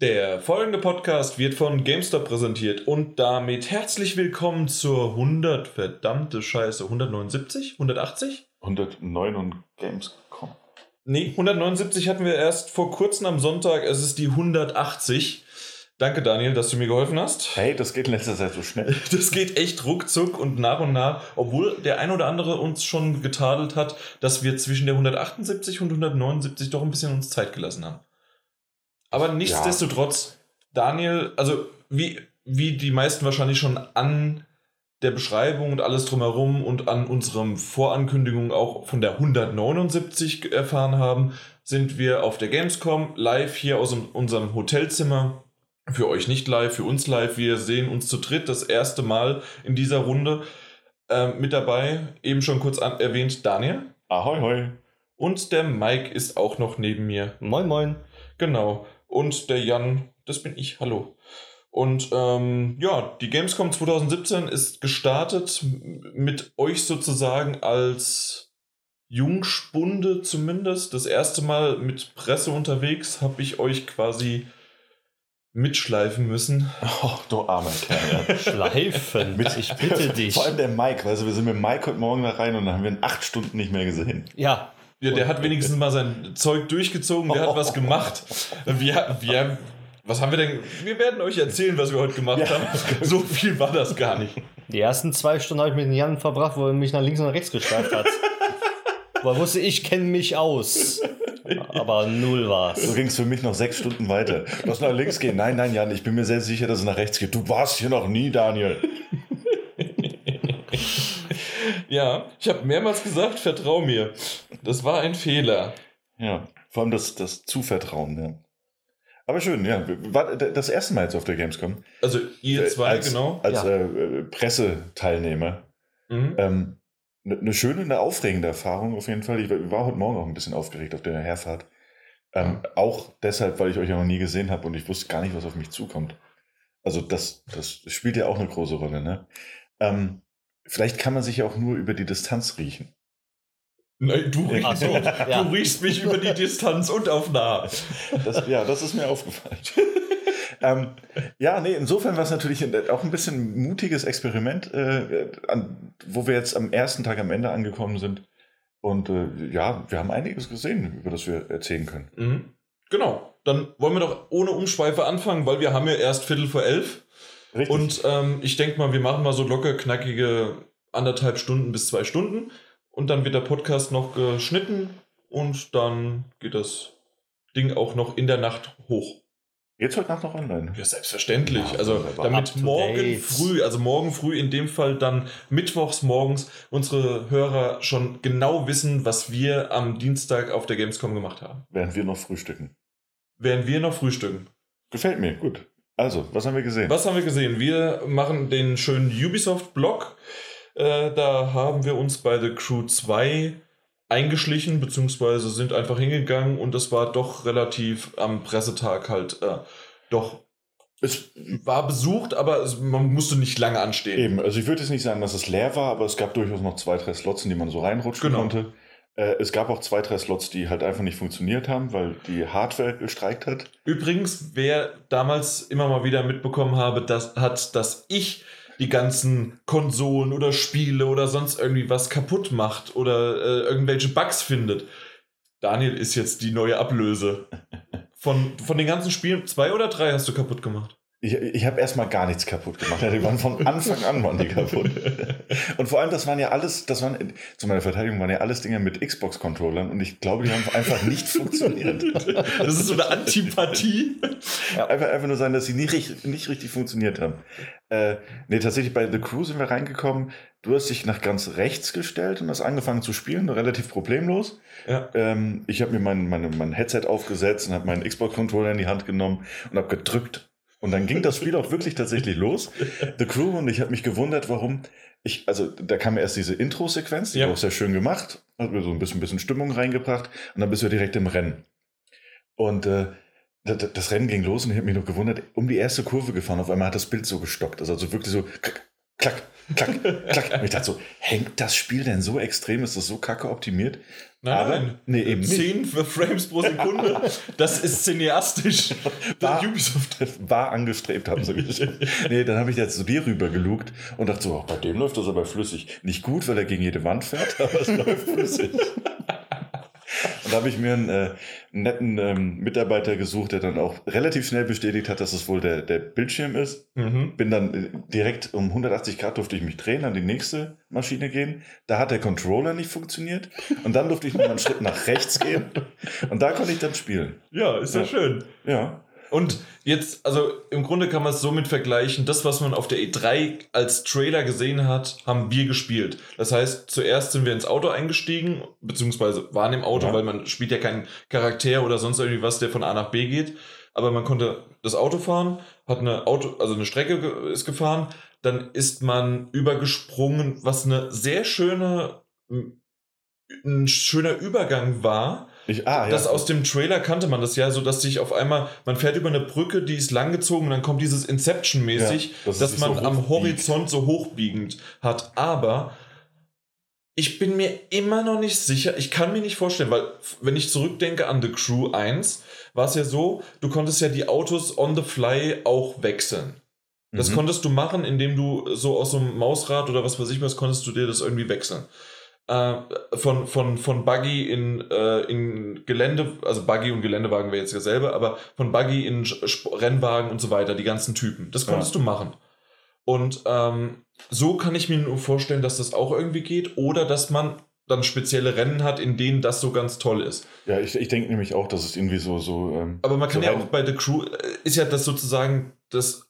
Der folgende Podcast wird von GameStop präsentiert und damit herzlich willkommen zur 100, verdammte Scheiße, 179? 180? 109 und Gamescom. Nee, 179 hatten wir erst vor kurzem am Sonntag, es ist die 180. Danke Daniel, dass du mir geholfen hast. Hey, das geht in letzter Zeit so schnell. Das geht echt ruckzuck und nach, obwohl der ein oder andere uns schon getadelt hat, dass wir zwischen der 178 und 179 doch ein bisschen uns Zeit gelassen haben. Aber nichtsdestotrotz, Daniel, also wie die meisten wahrscheinlich schon an der Beschreibung und alles drumherum und an unserem Vorankündigung auch von der 179 erfahren haben, sind wir auf der Gamescom live hier aus unserem Hotelzimmer. Für euch nicht live, für uns live. Wir sehen uns zu dritt das erste Mal in dieser Runde. Mit dabei, eben schon kurz erwähnt, Daniel. Ahoi, hoi. Und der Mike ist auch noch neben mir. Moin, moin. Genau. Und der Jan, das bin ich, hallo. Und die Gamescom 2017 ist gestartet mit euch sozusagen als Jungspunde zumindest. Das erste Mal mit Presse unterwegs habe ich euch quasi mitschleifen müssen. Ach, du armer Kerl. Schleifen, ich bitte dich. Vor allem der Mike, weißt du, wir sind mit Mike heute Morgen da rein und dann haben wir ihn 8 Stunden nicht mehr gesehen. Ja. Ja, der hat wenigstens mal sein Zeug durchgezogen, der hat was gemacht. Was haben wir denn? Wir werden euch erzählen, was wir heute gemacht haben. So viel war das gar nicht. Die ersten 2 Stunden habe ich mit dem Jan verbracht, wo er mich nach links und nach rechts geschleift hat. Weil er wusste, ich kenne mich aus. Aber null war's. So ging es für mich noch 6 Stunden weiter. Du hast nach links gehen. Nein, Jan, ich bin mir sehr sicher, dass es nach rechts geht. Du warst hier noch nie, Daniel. Ja, ich habe mehrmals gesagt, vertrau mir. Das war ein Fehler. Ja, vor allem das Zuvertrauen, ja. Aber schön, ja. War das erste Mal jetzt auf der Gamescom. Also ihr zwei, genau. Als Presseteilnehmer. Mhm. Eine schöne, eine aufregende Erfahrung auf jeden Fall. Ich war heute Morgen auch ein bisschen aufgeregt auf der Herfahrt. Auch deshalb, weil ich euch ja noch nie gesehen habe und ich wusste gar nicht, was auf mich zukommt. Also das spielt ja auch eine große Rolle, ne? Vielleicht kann man sich ja auch nur über die Distanz riechen. Nein, du riechst mich über die Distanz und auf nah. Das ist mir aufgefallen. Insofern war es natürlich auch ein bisschen mutiges Experiment, wo wir jetzt am ersten Tag am Ende angekommen sind. Und wir haben einiges gesehen, über das wir erzählen können. Mhm. Genau, dann wollen wir doch ohne Umschweife anfangen, weil wir haben ja erst 11:15. Richtig. Und ich denke mal, wir machen mal so locker knackige 1,5 Stunden bis 2 Stunden. Und dann wird der Podcast noch geschnitten und dann geht das Ding auch noch in der Nacht hoch. Jetzt heute Nacht noch online? Ja, selbstverständlich. Ja, also damit morgen früh in dem Fall dann mittwochs morgens unsere Hörer schon genau wissen, was wir am Dienstag auf der Gamescom gemacht haben. Während wir noch frühstücken. Gefällt mir, gut. Also, was haben wir gesehen? Wir machen den schönen Ubisoft-Blog. Da haben wir uns bei The Crew 2 eingeschlichen, beziehungsweise sind einfach hingegangen und es war doch relativ am Pressetag halt doch. Es war besucht, aber man musste nicht lange anstehen. Eben, also ich würde jetzt nicht sagen, dass es leer war, aber es gab durchaus noch 2-3 Slots, in die man so reinrutschen konnte. Es gab auch 2-3 Slots, die halt einfach nicht funktioniert haben, weil die Hardware gestreikt hat. Übrigens, wer damals immer mal wieder mitbekommen hat, dass ich die ganzen Konsolen oder Spiele oder sonst irgendwie was kaputt macht oder irgendwelche Bugs findet. Daniel ist jetzt die neue Ablöse. Von den ganzen Spielen, 2 oder 3 hast du kaputt gemacht? Ich habe erstmal gar nichts kaputt gemacht. Die waren von Anfang an kaputt. Und vor allem, zu meiner Verteidigung waren ja alles Dinger mit Xbox-Controllern und ich glaube, die haben einfach nicht funktioniert. Das ist so eine Antipathie. Ja. Einfach nur sagen, dass sie nicht richtig funktioniert haben. Tatsächlich bei The Crew sind wir reingekommen. Du hast dich nach ganz rechts gestellt und hast angefangen zu spielen, relativ problemlos. Ja. Ich habe mir mein Headset aufgesetzt und habe meinen Xbox-Controller in die Hand genommen und habe gedrückt. Und dann ging das Spiel auch wirklich tatsächlich los. The Crew, und ich habe mich gewundert, warum. Da kam erst diese Intro-Sequenz, die war auch sehr schön gemacht, hat mir so ein bisschen Stimmung reingebracht und dann bist du direkt im Rennen. Und das Rennen ging los und ich habe mich noch gewundert, um die erste Kurve gefahren, auf einmal hat das Bild so gestockt. Also wirklich so klack, klack, klack. Und ich dachte so, hängt das Spiel denn so extrem? Ist das so kacke optimiert? Nein. Nee, eben 10 nicht. 10 Frames pro Sekunde, das ist cineastisch. War, Ubisoft war angestrebt, haben sie geschrieben. Nee, dann habe ich jetzt zu dir rüber gelugt und dachte so, bei dem läuft das aber flüssig. Nicht gut, weil er gegen jede Wand fährt, aber es läuft flüssig. Und da habe ich mir einen netten Mitarbeiter gesucht, der dann auch relativ schnell bestätigt hat, dass es wohl der Bildschirm ist. Mhm. Bin dann direkt um 180 Grad durfte ich mich drehen, an die nächste Maschine gehen. Da hat der Controller nicht funktioniert. Und dann durfte ich noch mal einen Schritt nach rechts gehen. Und da konnte ich dann spielen. Ja, ist ja schön. Ja. Und jetzt, also im Grunde kann man es somit vergleichen, das, was man auf der E3 als Trailer gesehen hat, haben wir gespielt. Das heißt, zuerst sind wir ins Auto eingestiegen, beziehungsweise waren im Auto, weil man spielt ja keinen Charakter oder sonst irgendwie was, der von A nach B geht. Aber man konnte das Auto fahren, hat eine Strecke ist gefahren, dann ist man übergesprungen, was ein schöner Übergang war. Das aus dem Trailer kannte man das ja, so dass sich auf einmal, man fährt über eine Brücke, die ist langgezogen und dann kommt dieses Inception-mäßig, dass man so am Horizont so hochbiegend hat. Aber ich bin mir immer noch nicht sicher, ich kann mir nicht vorstellen, weil wenn ich zurückdenke an The Crew 1, war es ja so, du konntest ja die Autos on the fly auch wechseln. Das konntest du machen, indem du so aus so einem Mausrad oder was weiß ich was, konntest du dir das irgendwie wechseln. Von Buggy in Gelände, also Buggy und Geländewagen wäre jetzt dasselbe, aber von Buggy in Rennwagen und so weiter, die ganzen Typen. Das konntest du machen. Und so kann ich mir nur vorstellen, dass das auch irgendwie geht oder dass man dann spezielle Rennen hat, in denen das so ganz toll ist. Ja, ich denke nämlich auch, dass es irgendwie so... aber man kann ja auch bei The Crew, ist ja das sozusagen das...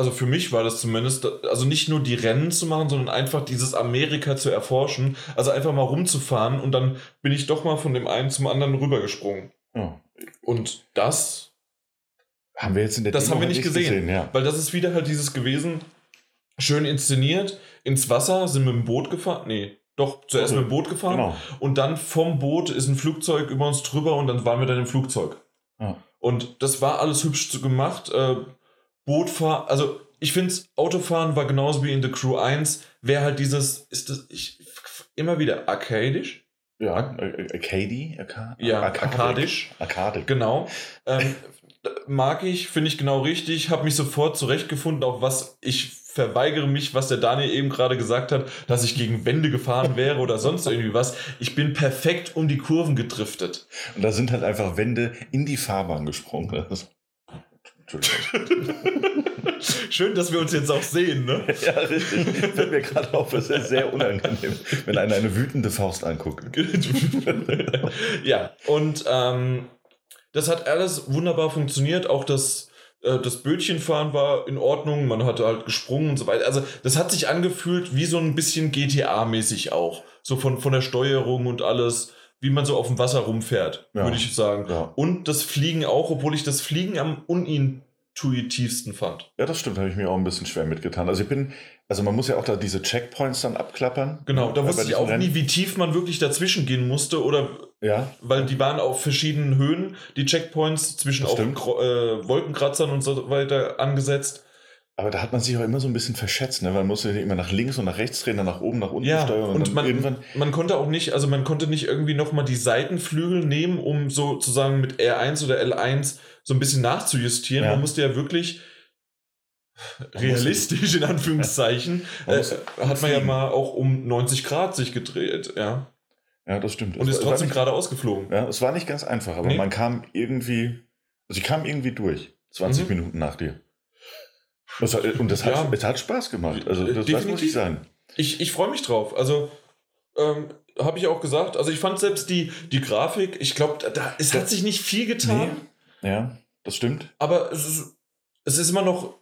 Also für mich war das zumindest, also nicht nur die Rennen zu machen, sondern einfach dieses Amerika zu erforschen, also einfach mal rumzufahren und dann bin ich doch mal von dem einen zum anderen rübergesprungen. Oh. Und das haben wir jetzt in der Das Demo haben wir nicht gesehen, ja. Weil das ist wieder halt dieses gewesen, schön inszeniert, ins Wasser, sind mit dem Boot gefahren, zuerst mit dem Boot gefahren und dann vom Boot ist ein Flugzeug über uns drüber und dann waren wir dann im Flugzeug. Oh. Und das war alles hübsch gemacht, Bootfahren, also ich finde, Autofahren war genauso wie in The Crew 1, wäre halt dieses, immer wieder arcadisch. Ja, arkadisch. Genau. Mag ich, finde ich genau richtig, habe mich sofort zurechtgefunden, auch was ich verweigere mich, was der Daniel eben gerade gesagt hat, dass ich gegen Wände gefahren wäre oder sonst irgendwie was. Ich bin perfekt um die Kurven gedriftet. Und da sind halt einfach Wände in die Fahrbahn gesprungen. Schön, dass wir uns jetzt auch sehen, ne? Ja, richtig. Fällt mir gerade auf, es ist sehr unangenehm, wenn einer eine wütende Faust anguckt. Ja, und das hat alles wunderbar funktioniert. Auch das Bötchenfahren war in Ordnung. Man hatte halt gesprungen und so weiter. Also das hat sich angefühlt wie so ein bisschen GTA-mäßig auch. So von der Steuerung und alles. Wie man so auf dem Wasser rumfährt, würde ich sagen. Ja. Und das Fliegen auch, obwohl ich das Fliegen am unintuitivsten fand. Ja, das stimmt, habe ich mir auch ein bisschen schwer mitgetan. Also man muss ja auch da diese Checkpoints dann abklappern. Genau, da wusste ich auch nie, wie tief man wirklich dazwischen gehen musste oder, weil die waren auf verschiedenen Höhen, die Checkpoints zwischen auf Wolkenkratzern und so weiter angesetzt. Aber da hat man sich auch immer so ein bisschen verschätzt, ne? Man musste immer nach links und nach rechts drehen, dann nach oben, nach unten steuern. Und dann irgendwann man konnte nicht irgendwie nochmal die Seitenflügel nehmen, um sozusagen mit R1 oder L1 so ein bisschen nachzujustieren. Ja. Man musste ja wirklich realistisch, in Anführungszeichen, hat man ja mal auch um 90 Grad sich gedreht, ja. Ja, das stimmt. Und ist trotzdem geradeaus geflogen. Ja, es war nicht ganz einfach, aber man kam irgendwie, also ich kam irgendwie durch, 20 Minuten nach dir. Und das hat Spaß gemacht. Also das definitiv. Muss ich sagen. Ich freue mich drauf. Also habe ich auch gesagt. Also ich fand selbst die Grafik. Ich glaube, es hat sich nicht viel getan. Nee. Ja, das stimmt. Aber es ist immer noch.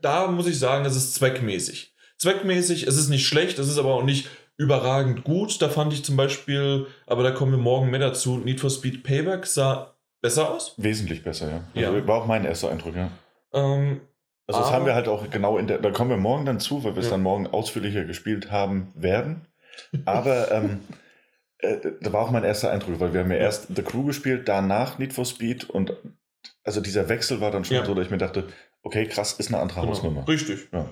Da muss ich sagen, es ist zweckmäßig. Zweckmäßig. Es ist nicht schlecht. Es ist aber auch nicht überragend gut. Da fand ich zum Beispiel. Aber da kommen wir morgen mehr dazu. Need for Speed Payback sah besser aus. Wesentlich besser, ja. Also, war auch mein erster Eindruck, ja. Also das haben wir halt auch genau da kommen wir morgen dann zu, weil wir es dann morgen ausführlicher gespielt haben werden. Aber da war auch mein erster Eindruck, weil wir haben ja erst The Crew gespielt, danach Need for Speed und also dieser Wechsel war dann schon so, dass ich mir dachte, okay, krass, ist eine andere Hausnummer. Richtig. Ja.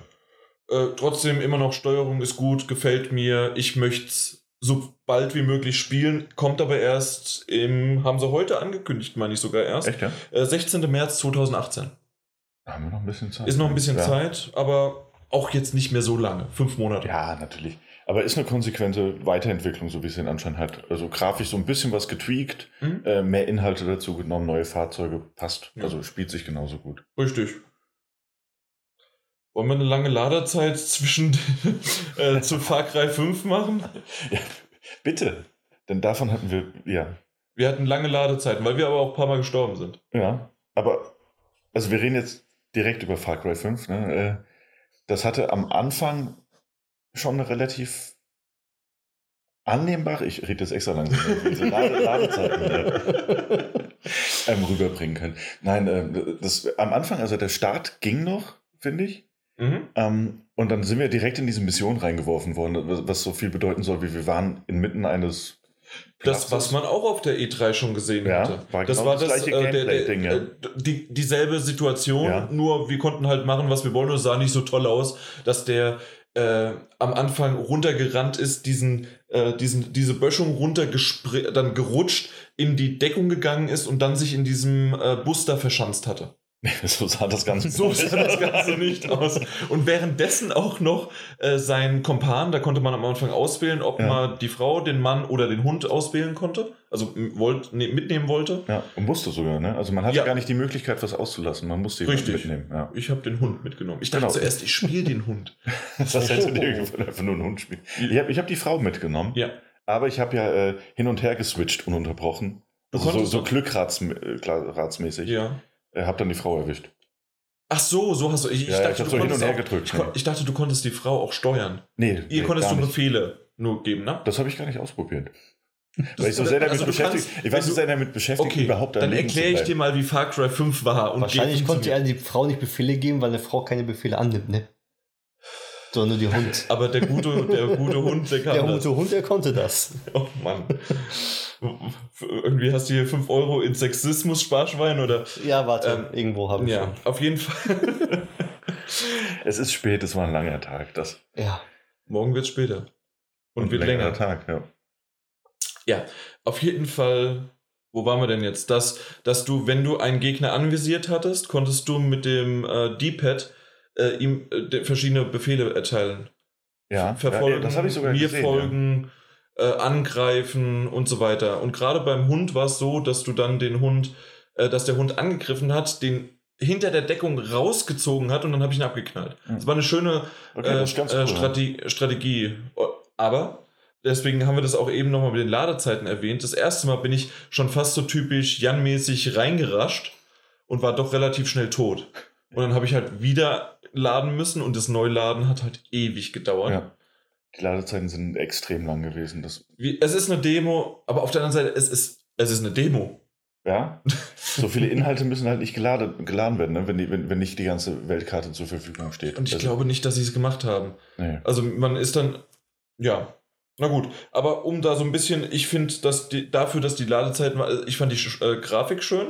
Trotzdem immer noch, Steuerung ist gut, gefällt mir. Ich möchte es so bald wie möglich spielen. Kommt aber erst im, haben sie heute angekündigt, meine ich sogar erst. Echt, ja? 16. März 2018. Da haben wir noch ein bisschen Zeit. Ist noch ein bisschen Zeit, aber auch jetzt nicht mehr so lange. 5 Monate. Ja, natürlich. Aber ist eine konsequente Weiterentwicklung, so wie es den Anschein hat. Also grafisch so ein bisschen was getweakt, mehr Inhalte dazu genommen, neue Fahrzeuge, passt. Ja. Also spielt sich genauso gut. Richtig. Wollen wir eine lange Laderzeit zwischen zu Far Cry 5 machen? Ja, bitte. Denn davon hatten wir, ja. Wir hatten lange Ladezeiten, weil wir aber auch ein paar Mal gestorben sind. Ja, aber also wir reden jetzt direkt über Far Cry 5. Ne? Das hatte am Anfang schon relativ annehmbar, ich rede jetzt extra langsam, diese Ladezeiten rüberbringen können. Nein, das am Anfang, also der Start ging noch, finde ich. Mhm. Und dann sind wir direkt in diese Mission reingeworfen worden, was so viel bedeuten soll, wie wir waren inmitten eines Platzes. Das, was man auch auf der E3 schon gesehen hatte. War das, genau war das gleiche Gameplay-Ding, dieselbe Situation, nur wir konnten halt machen, was wir wollen, und es sah nicht so toll aus, dass der am Anfang runtergerannt ist, diese Böschung dann gerutscht, in die Deckung gegangen ist und dann sich in diesem Bus da verschanzt hatte. So sah das Ganze nicht aus. Und währenddessen auch noch sein Kompan, da konnte man am Anfang auswählen, ob man die Frau, den Mann oder den Hund auswählen konnte, also mitnehmen wollte. Ja, und musste sogar, ne? Also man hatte gar nicht die Möglichkeit, was auszulassen. Man musste ihn mitnehmen. Ja. Ich habe den Hund mitgenommen. Ich dachte zuerst, ich spiele den Hund. Das hätte einfach nur einen Hund spielen. Ich hab die Frau mitgenommen, aber ich habe hin und her geswitcht, ununterbrochen. Also so glückratsmäßig. Ja. Hab dann die Frau erwischt. Ach so hast du... Ich dachte, du konntest hin und her gedrückt. Ich dachte, du konntest die Frau auch steuern. Nee, konntest du Befehle nur geben, ne? Das habe ich gar nicht ausprobiert. Weil ich so sehr damit beschäftigt... überhaupt... Dann erkläre ich dir mal, wie Far Cry 5 war. Und wahrscheinlich konnte er die Frau nicht Befehle geben, weil eine Frau keine Befehle annimmt, ne? Sondern nur die Hund. Aber der gute Hund, der kann das. Der gute Hund, der konnte das. Oh Mann. Irgendwie hast du hier 5 Euro in Sexismus-Sparschwein, oder? Ja, warte, irgendwo habe ich schon. Auf jeden Fall. Es ist spät, es war ein langer Tag. Das. Ja. Morgen wird es später. Und wird länger. Ein langer Tag, ja. Ja, auf jeden Fall, wo waren wir denn jetzt? Dass du, wenn du einen Gegner anvisiert hattest, konntest du mit dem D-Pad ihm verschiedene Befehle erteilen. Ja, verfolgen, das habe ich sogar gesehen. Mir folgen... angreifen und so weiter. Und gerade beim Hund war es so, dass du dann dass der Hund angegriffen hat, den hinter der Deckung rausgezogen hat, und dann habe ich ihn abgeknallt. Das war eine schöne Strategie. Aber deswegen haben wir das auch eben nochmal mit den Ladezeiten erwähnt. Das erste Mal bin ich schon fast so typisch Jan-mäßig reingerascht und war doch relativ schnell tot. Und dann habe ich halt wieder laden müssen, und das Neuladen hat halt ewig gedauert. Ja. Die Ladezeiten sind extrem lang gewesen. Es ist eine Demo, aber auf der anderen Seite, es ist eine Demo. Ja, so viele Inhalte müssen halt nicht geladen werden, ne? wenn nicht die ganze Weltkarte zur Verfügung steht. Und ich glaube nicht, dass sie es gemacht haben. Nee. Also man ist dann, na gut. Aber um da so ein bisschen, ich finde, dass die Ladezeiten, ich fand die Grafik schön.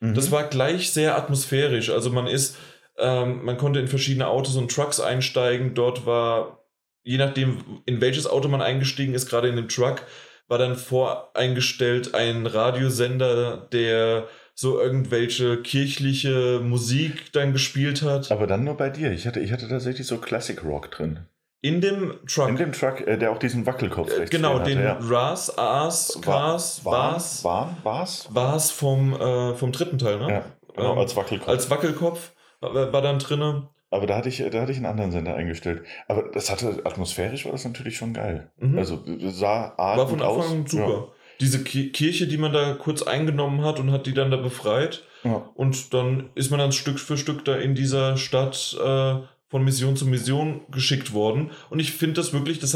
Mhm. Das war gleich sehr atmosphärisch. Also man konnte in verschiedene Autos und Trucks einsteigen. Dort war... Je nachdem, in welches Auto man eingestiegen ist, gerade in dem Truck, war dann voreingestellt ein Radiosender, der so irgendwelche kirchliche Musik dann gespielt hat. Aber dann nur bei dir. Ich hatte tatsächlich so Classic Rock drin. In dem Truck, der auch diesen Wackelkopf rechts genau, hatte, den Ras, Aas, Kars, War's vom dritten Teil, ne? Ja, genau, als Wackelkopf. Als Wackelkopf war dann drinne. Aber da hatte ich einen anderen Sender eingestellt. Aber das hatte, atmosphärisch war das natürlich schon geil. Mhm. Also sah war von Anfang an super. Ja. Diese Kirche, die man da kurz eingenommen hat und hat die dann da befreit. Ja. Und dann ist man dann Stück für Stück da in dieser Stadt von Mission zu Mission geschickt worden. Und ich finde das wirklich, das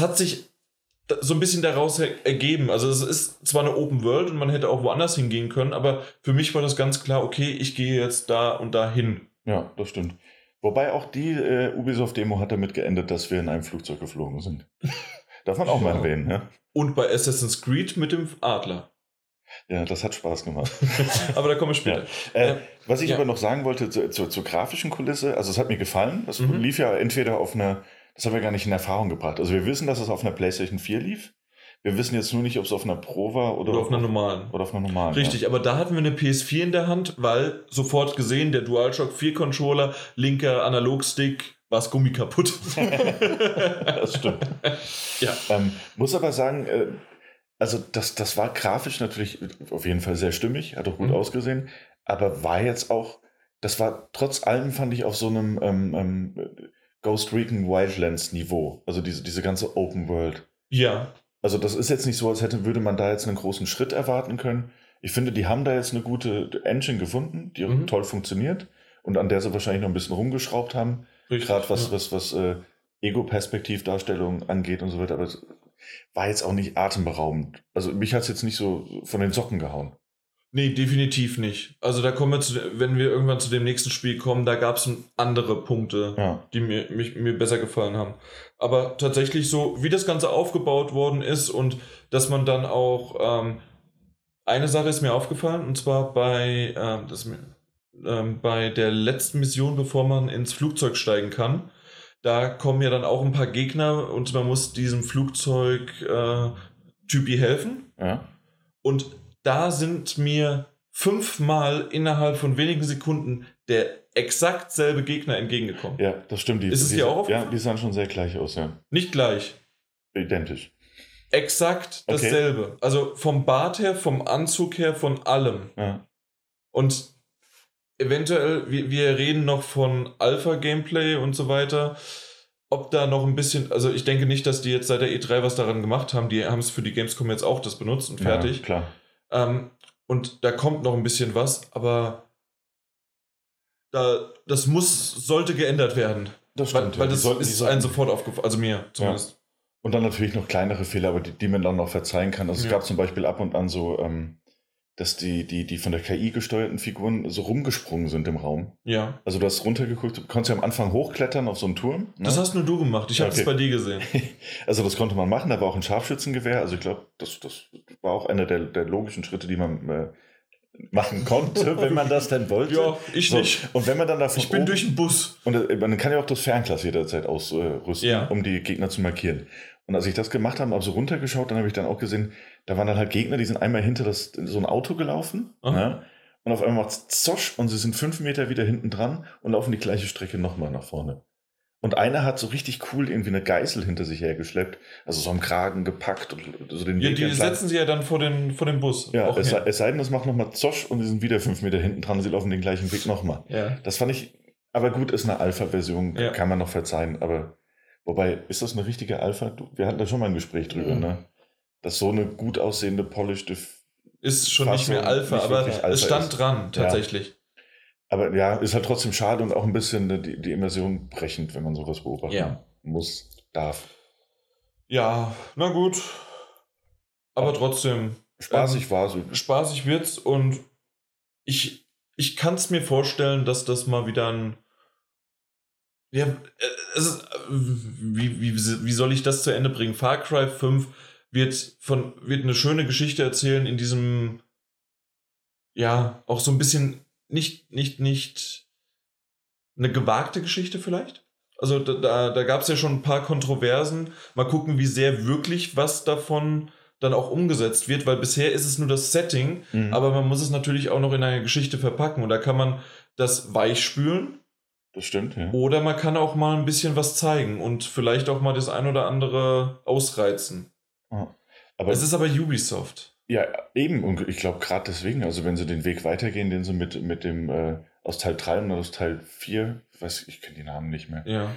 hat sich so ein bisschen daraus ergeben. Also es ist zwar eine Open World und man hätte auch woanders hingehen können, aber für mich war das ganz klar, okay, ich gehe jetzt da und da hin. Ja, das stimmt. Wobei auch die Ubisoft-Demo hat damit geendet, dass wir in einem Flugzeug geflogen sind. Darf man auch mal erwähnen, ja? Und bei Assassin's Creed mit dem Adler. Ja, das hat Spaß gemacht. Aber da komme ich später. Ja. Was ich aber noch sagen wollte zur grafischen Kulisse, also es hat mir gefallen, das lief ja entweder auf einer, das haben wir gar nicht in Erfahrung gebracht. Also wir wissen, dass es auf einer PlayStation 4 lief. Wir wissen jetzt nur nicht, ob es auf einer Pro war oder auf einer normalen. Oder auf einer normalen. Richtig, ja. Aber da hatten wir eine PS4 in der Hand, weil sofort gesehen, der DualShock 4 Controller, linker Analogstick, war das Gummi kaputt. Das stimmt. Ja. Muss aber sagen, also das war grafisch natürlich auf jeden Fall sehr stimmig, hat auch gut ausgesehen, aber war jetzt auch, das war trotz allem, fand ich, auf so einem Ghost Recon Wildlands Niveau, also diese ganze Open World. Ja. Also das ist jetzt nicht so, als würde man da jetzt einen großen Schritt erwarten können. Ich finde, die haben da jetzt eine gute Engine gefunden, die toll funktioniert und an der sie wahrscheinlich noch ein bisschen rumgeschraubt haben. Gerade was Ego-Perspektiv-Darstellung angeht und so weiter. Aber es war jetzt auch nicht atemberaubend. Also mich hat es jetzt nicht so von den Socken gehauen. Nee, definitiv nicht. Also da kommen wir wenn wir irgendwann zu dem nächsten Spiel kommen, da gab es andere Punkte, die mir besser gefallen haben. Aber tatsächlich so, wie das Ganze aufgebaut worden ist und dass man dann auch, eine Sache ist mir aufgefallen, und zwar bei der letzten Mission, bevor man ins Flugzeug steigen kann, da kommen ja dann auch ein paar Gegner und man muss diesem Flugzeug-Typi helfen. Ja. Und da sind mir 5-mal innerhalb von wenigen Sekunden der exakt selbe Gegner entgegengekommen. Ja, das stimmt. Ist es dir auch aufgefallen? Ja, die sahen schon sehr gleich aus, ja. Nicht gleich. Identisch. Exakt dasselbe. Okay. Also vom Bart her, vom Anzug her, von allem. Ja. Und eventuell, wir reden noch von Alpha-Gameplay und so weiter. Ob da noch ein bisschen, also ich denke nicht, dass die jetzt seit der E3 was daran gemacht haben. Die haben es für die Gamescom jetzt auch das benutzt und fertig. Ja, klar. Und da kommt noch ein bisschen was, aber das sollte geändert werden. Das stimmt. Weil das ist einem sofort aufgefallen, also mir zumindest. Ja. Und dann natürlich noch kleinere Fehler, aber die man dann noch verzeihen kann. Also es gab zum Beispiel ab und an so, dass die von der KI gesteuerten Figuren so rumgesprungen sind im Raum. Ja. Also du hast runtergeguckt, du konntest ja am Anfang hochklettern auf so einen Turm. Ne? Das hast nur du gemacht, ich habe es bei dir gesehen. Also das konnte man machen, da war auch ein Scharfschützengewehr. Also ich glaube, das war auch einer der logischen Schritte, die man machen konnte, wenn man das denn wollte. Ja, ich so. Nicht. Und wenn man dann davon ich bin durch den Bus. Und man kann ja auch das Fernglas jederzeit ausrüsten, um die Gegner zu markieren. Und als ich das gemacht habe, habe ich so runtergeschaut, dann habe ich dann auch gesehen, da waren dann halt Gegner, die sind einmal hinter so ein Auto gelaufen. Ne? Und auf einmal macht es zosch und sie sind 5 Meter wieder hinten dran und laufen die gleiche Strecke nochmal nach vorne. Und einer hat so richtig cool irgendwie eine Geißel hinter sich hergeschleppt, also so am Kragen gepackt und so den Weg entlang. Setzen sie ja dann vor den Bus. Ja, es sei denn, das macht nochmal zosch und sie sind wieder 5 Meter hinten dran und sie laufen den gleichen Weg nochmal. Ja. Das fand ich, aber gut, ist eine Alpha-Version, kann man noch verzeihen, aber... Wobei, ist das eine richtige Alpha? Wir hatten da schon mal ein Gespräch drüber, ne? Dass so eine gut aussehende, polischte ist schon Fassung nicht mehr Alpha, nicht aber Alpha es stand ist. Dran, tatsächlich. Ja. Aber ja, ist halt trotzdem schade und auch ein bisschen die Immersion brechend, wenn man sowas beobachten muss, darf. Ja, na gut. Aber trotzdem. Spaßig war es. Spaßig wird's und ich kann es mir vorstellen, dass das mal wieder ein... Ja, es ist, wie soll ich das zu Ende bringen? Far Cry 5 wird eine schöne Geschichte erzählen in diesem, auch so ein bisschen nicht eine gewagte Geschichte vielleicht. Also da gab es ja schon ein paar Kontroversen. Mal gucken, wie sehr wirklich was davon dann auch umgesetzt wird, weil bisher ist es nur das Setting, aber man muss es natürlich auch noch in eine Geschichte verpacken und da kann man das weichspülen. Das stimmt, ja. Oder man kann auch mal ein bisschen was zeigen und vielleicht auch mal das ein oder andere ausreizen. Ah, aber es ist aber Ubisoft. Ja, eben. Und ich glaube gerade deswegen, also wenn sie den Weg weitergehen, den sie mit dem aus Teil 3 und aus Teil 4, ich kenne die Namen nicht mehr,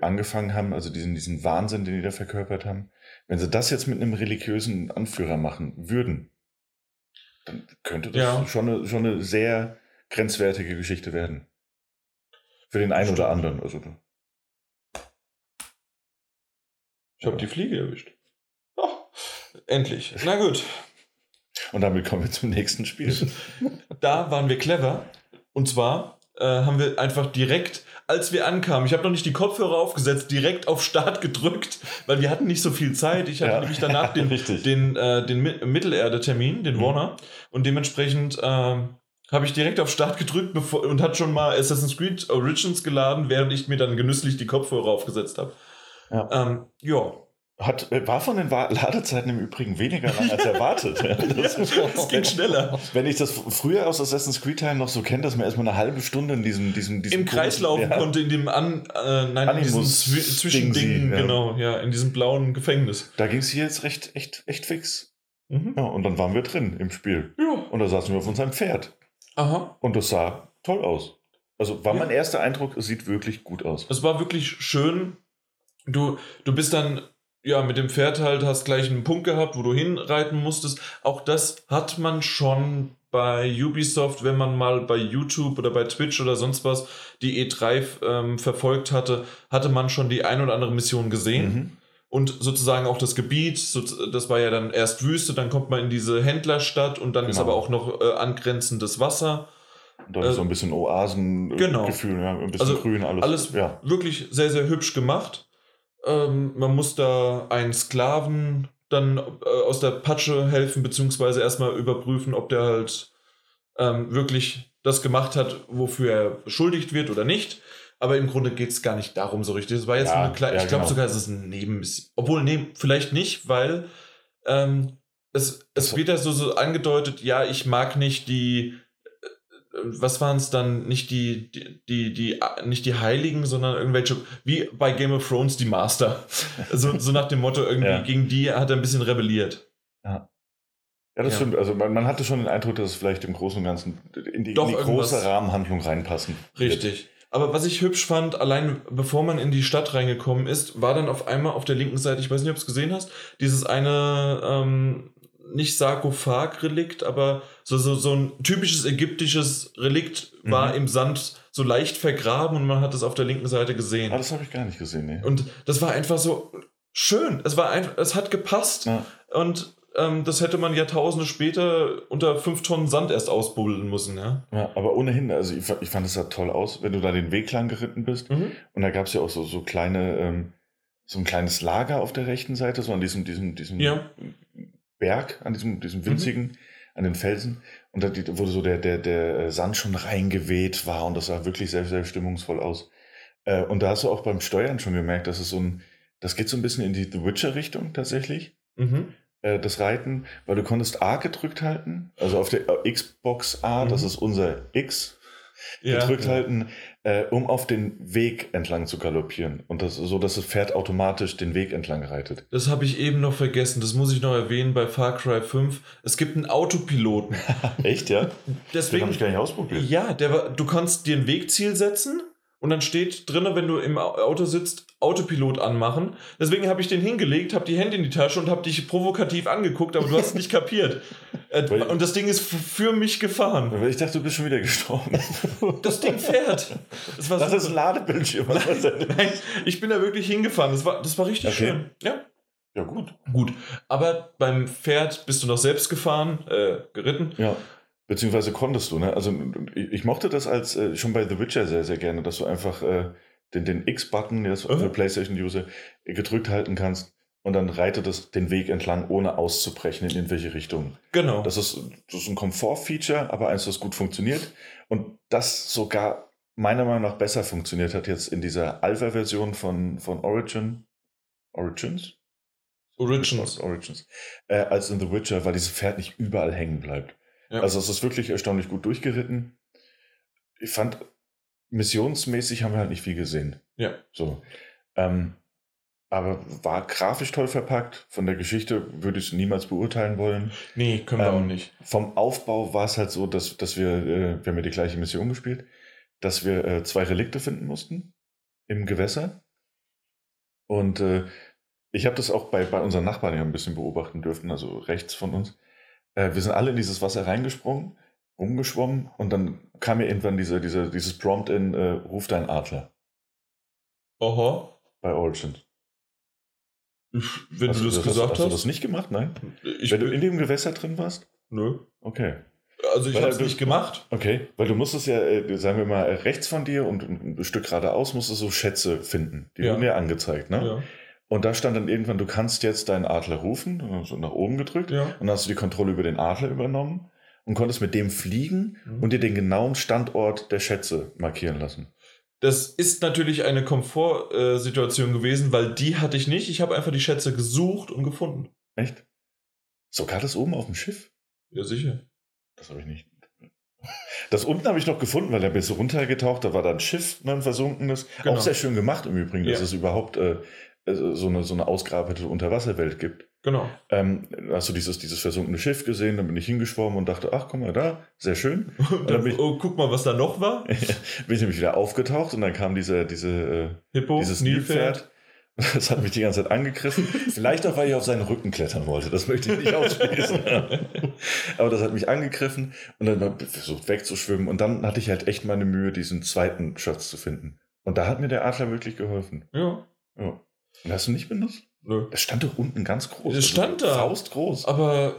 angefangen haben, also diesen Wahnsinn, den die da verkörpert haben. Wenn sie das jetzt mit einem religiösen Anführer machen würden, dann könnte das schon eine sehr grenzwertige Geschichte werden. Für den einen oder anderen. Also. Ich habe die Fliege erwischt. Oh, endlich. Na gut. Und damit kommen wir zum nächsten Spiel. Da waren wir clever. Und zwar haben wir einfach direkt, als wir ankamen, ich habe noch nicht die Kopfhörer aufgesetzt, direkt auf Start gedrückt, weil wir hatten nicht so viel Zeit. Ich hatte nämlich danach den Mittelerde-Termin, den Warner, und dementsprechend habe ich direkt auf Start gedrückt und hat schon mal Assassin's Creed Origins geladen, während ich mir dann genüsslich die Kopfhörer aufgesetzt habe. Ja. War von den Ladezeiten im Übrigen weniger lang als erwartet. Es ging schneller. Wenn ich das früher aus Assassin's Creed-Teilen noch so kenne, dass man erstmal eine halbe Stunde in diesem im Kreis laufen konnte, in dem Zwischending, genau, in diesem blauen Gefängnis. Da ging es hier jetzt echt fix. Mhm. Ja, und dann waren wir drin im Spiel. Ja. Und da saßen wir auf unserem Pferd. Aha. Und das sah toll aus. Also war mein erster Eindruck, es sieht wirklich gut aus. Es war wirklich schön. Du bist dann mit dem Pferd halt, hast gleich einen Punkt gehabt, wo du hinreiten musstest. Auch das hat man schon bei Ubisoft, wenn man mal bei YouTube oder bei Twitch oder sonst was die E3 verfolgt hatte man schon die ein oder andere Mission gesehen. Mhm. Und sozusagen auch das Gebiet, das war ja dann erst Wüste, dann kommt man in diese Händlerstadt und dann ist aber auch noch angrenzendes Wasser. Da ist so ein bisschen Oasengefühl, ein bisschen grün, alles. Alles wirklich sehr, sehr hübsch gemacht. Man muss da einen Sklaven dann aus der Patsche helfen, beziehungsweise erstmal überprüfen, ob der halt wirklich das gemacht hat, wofür er beschuldigt wird oder nicht. Aber im Grunde geht es gar nicht darum so richtig. Es war jetzt eine kleine, ich glaube sogar, es ist ein Nebenmission. Obwohl, nee, vielleicht nicht, weil es wird ja so angedeutet, ich mag nicht die. Was waren es dann? Nicht die Heiligen, sondern irgendwelche, wie bei Game of Thrones, die Master. So nach dem Motto, irgendwie gegen die hat er ein bisschen rebelliert. Ja. Ja, das stimmt. Also man hatte schon den Eindruck, dass es vielleicht im Großen und Ganzen in die große Rahmenhandlung reinpassen. Richtig. Wird. Aber was ich hübsch fand, allein bevor man in die Stadt reingekommen ist, war dann auf einmal auf der linken Seite, ich weiß nicht, ob du es gesehen hast, dieses eine, nicht Sarkophag-Relikt, aber so ein typisches ägyptisches Relikt war im Sand so leicht vergraben und man hat es auf der linken Seite gesehen. Ah, das habe ich gar nicht gesehen, nee. Und das war einfach so schön. Es hat gepasst und das hätte man Jahrtausende später unter 5 Tonnen Sand erst ausbuddeln müssen. Ja? Ja, aber ohnehin, also ich fand es ja toll aus, wenn du da den Weg lang geritten bist und da gab es ja auch so kleine, so ein kleines Lager auf der rechten Seite, so an diesem Berg, an diesem winzigen, an den Felsen, und da wurde so der Sand schon reingeweht war und das sah wirklich sehr, sehr stimmungsvoll aus. Und da hast du auch beim Steuern schon gemerkt, dass es das geht so ein bisschen in die The Witcher-Richtung tatsächlich, das Reiten, weil du konntest A gedrückt halten, also auf der Xbox A, das ist unser X, gedrückt halten, um auf den Weg entlang zu galoppieren. Und das so, dass das Pferd automatisch den Weg entlang reitet. Das habe ich eben noch vergessen. Das muss ich noch erwähnen bei Far Cry 5. Es gibt einen Autopiloten. Echt, ja? Deswegen, den habe ich gar nicht ausprobiert. Ja, du kannst dir ein Wegziel setzen und dann steht drin, wenn du im Auto sitzt, Autopilot anmachen. Deswegen habe ich den hingelegt, habe die Hände in die Tasche und habe dich provokativ angeguckt, aber du hast es nicht kapiert. Und das Ding ist für mich gefahren. Weil ich dachte, du bist schon wieder gestorben. Das Ding fährt. Das ist ein Ladebildschirm. Nein, ich bin da wirklich hingefahren. Das war richtig schön. Ja. Ja, gut. Gut. Aber beim Pferd bist du noch selbst geritten. Ja. Beziehungsweise konntest du, ne? Also ich mochte das als schon bei The Witcher sehr, sehr gerne, dass du einfach den X-Button, das für PlayStation-User, gedrückt halten kannst und dann reitet es den Weg entlang, ohne auszubrechen in irgendwelche Richtungen. Genau. Das ist ein Komfort-Feature, aber eins, das gut funktioniert und das sogar meiner Meinung nach besser funktioniert hat jetzt in dieser Alpha-Version von Origins. Als in The Witcher, weil dieses Pferd nicht überall hängen bleibt. Ja. Also es ist wirklich erstaunlich gut durchgeritten. Ich fand, missionsmäßig haben wir halt nicht viel gesehen. Ja. So. Aber war grafisch toll verpackt. Von der Geschichte würde ich es niemals beurteilen wollen. Nee, können wir auch nicht. Vom Aufbau war es halt so, dass wir haben ja die gleiche Mission gespielt, dass wir 2 Relikte finden mussten im Gewässer. Und ich habe das auch bei unseren Nachbarn ja ein bisschen beobachten dürfen, also rechts von uns. Wir sind alle in dieses Wasser reingesprungen, rumgeschwommen und dann kam mir irgendwann dieses Prompt in Ruf deinen Adler. Aha. Bei Origin. Wenn du das gesagt hast. Hast du das nicht gemacht? Nein. Wenn du in dem Gewässer drin warst? Nö. Okay. Also ich habe es nicht gemacht. Okay, weil du musstest ja, sagen wir mal, rechts von dir und ein Stück geradeaus musstest du so Schätze finden. Die wurden ja angezeigt, ne? Ja. Und da stand dann irgendwann, du kannst jetzt deinen Adler rufen, und so nach oben gedrückt. Ja. Und dann hast du die Kontrolle über den Adler übernommen und konntest mit dem fliegen und dir den genauen Standort der Schätze markieren lassen. Das ist natürlich eine Komfortsituation gewesen, weil die hatte ich nicht. Ich habe einfach die Schätze gesucht und gefunden. Echt? Sogar das oben auf dem Schiff? Ja, sicher. Das habe ich nicht. Das unten habe ich noch gefunden, weil da bist du runtergetaucht, da war da ein Schiff, ein versunkenes. Genau. Auch sehr schön gemacht im Übrigen, dass es überhaupt so eine ausgearbeitete Unterwasserwelt gibt. Genau. Hast du dieses versunkene Schiff gesehen, dann bin ich hingeschwommen und dachte, ach, guck mal da, sehr schön. Und dann guck mal, was da noch war. Bin ich nämlich wieder aufgetaucht und dann kam dieses Nilpferd. Das hat mich die ganze Zeit angegriffen. Vielleicht auch, weil ich auf seinen Rücken klettern wollte. Das möchte ich nicht ausschließen. Aber das hat mich angegriffen und dann habe ich versucht wegzuschwimmen. Und dann hatte ich halt echt meine Mühe, diesen zweiten Schatz zu finden. Und da hat mir der Adler wirklich geholfen. Ja. Und hast du nicht benutzt? Nö. Es stand doch unten ganz groß. Es stand da. Faustgroß. Aber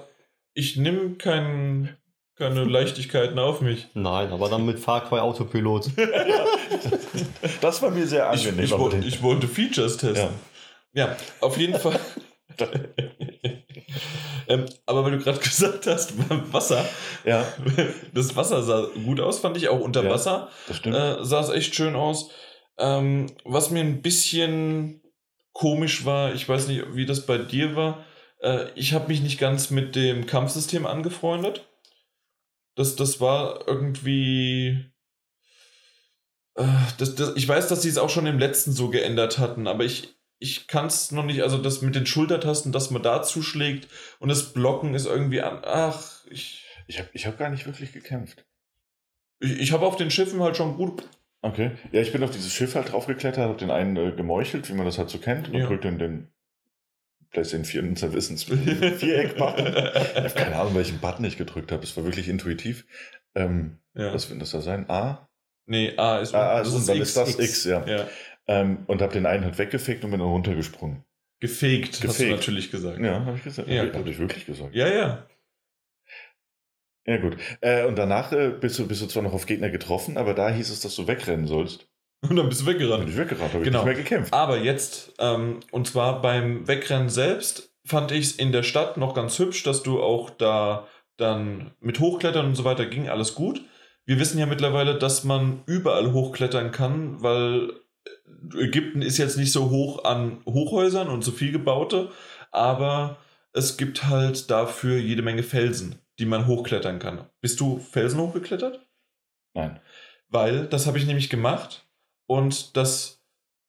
ich nehme keine Leichtigkeiten auf mich. Nein, aber dann mit Far Cry Autopilot. Das war mir sehr angenehm. Ich wollte Features testen. Ja auf jeden Fall. Aber weil du gerade gesagt hast, Wasser. Ja. Das Wasser sah gut aus, fand ich auch unter Wasser. Das stimmt. Sah es echt schön aus. Was mir ein bisschen komisch war, ich weiß nicht, wie das bei dir war, ich habe mich nicht ganz mit dem Kampfsystem angefreundet. Das war irgendwie... ich weiß, dass sie es auch schon im letzten so geändert hatten, aber ich kann es noch nicht, also das mit den Schultertasten, dass man da zuschlägt und das Blocken ist irgendwie an... Ach, ich hab gar nicht wirklich gekämpft. Ich habe auf den Schiffen halt schon gut... Okay. Ja, ich bin auf dieses Schiff halt draufgeklettert, hab den einen gemeuchelt, wie man das halt so kennt, und drückt dann den PlayStation 4 und Zerwissens Viereck-Button. Ich habe keine Ahnung, welchen Button ich gedrückt habe. Es war wirklich intuitiv. Was wird das da sein? A? Nee, A ist unten. X. Und habe den einen halt weggefegt und bin dann runtergesprungen. Gefegt, hast du natürlich gesagt. Ja, habe ich gesagt. Ja, habe ich wirklich gesagt. Ja. Ja, gut. Und danach bist du zwar noch auf Gegner getroffen, aber da hieß es, dass du wegrennen sollst. Und dann bist du weggerannt. Bin ich weggerannt, habe ich nicht mehr gekämpft. Aber jetzt, und zwar beim Wegrennen selbst, fand ich es in der Stadt noch ganz hübsch, dass du auch da dann mit Hochklettern und so weiter ging, alles gut. Wir wissen ja mittlerweile, dass man überall hochklettern kann, weil Ägypten ist jetzt nicht so hoch an Hochhäusern und so viel gebaute, aber es gibt halt dafür jede Menge Felsen, die man hochklettern kann. Bist du Felsen hochgeklettert? Nein. Weil, das habe ich nämlich gemacht. Und das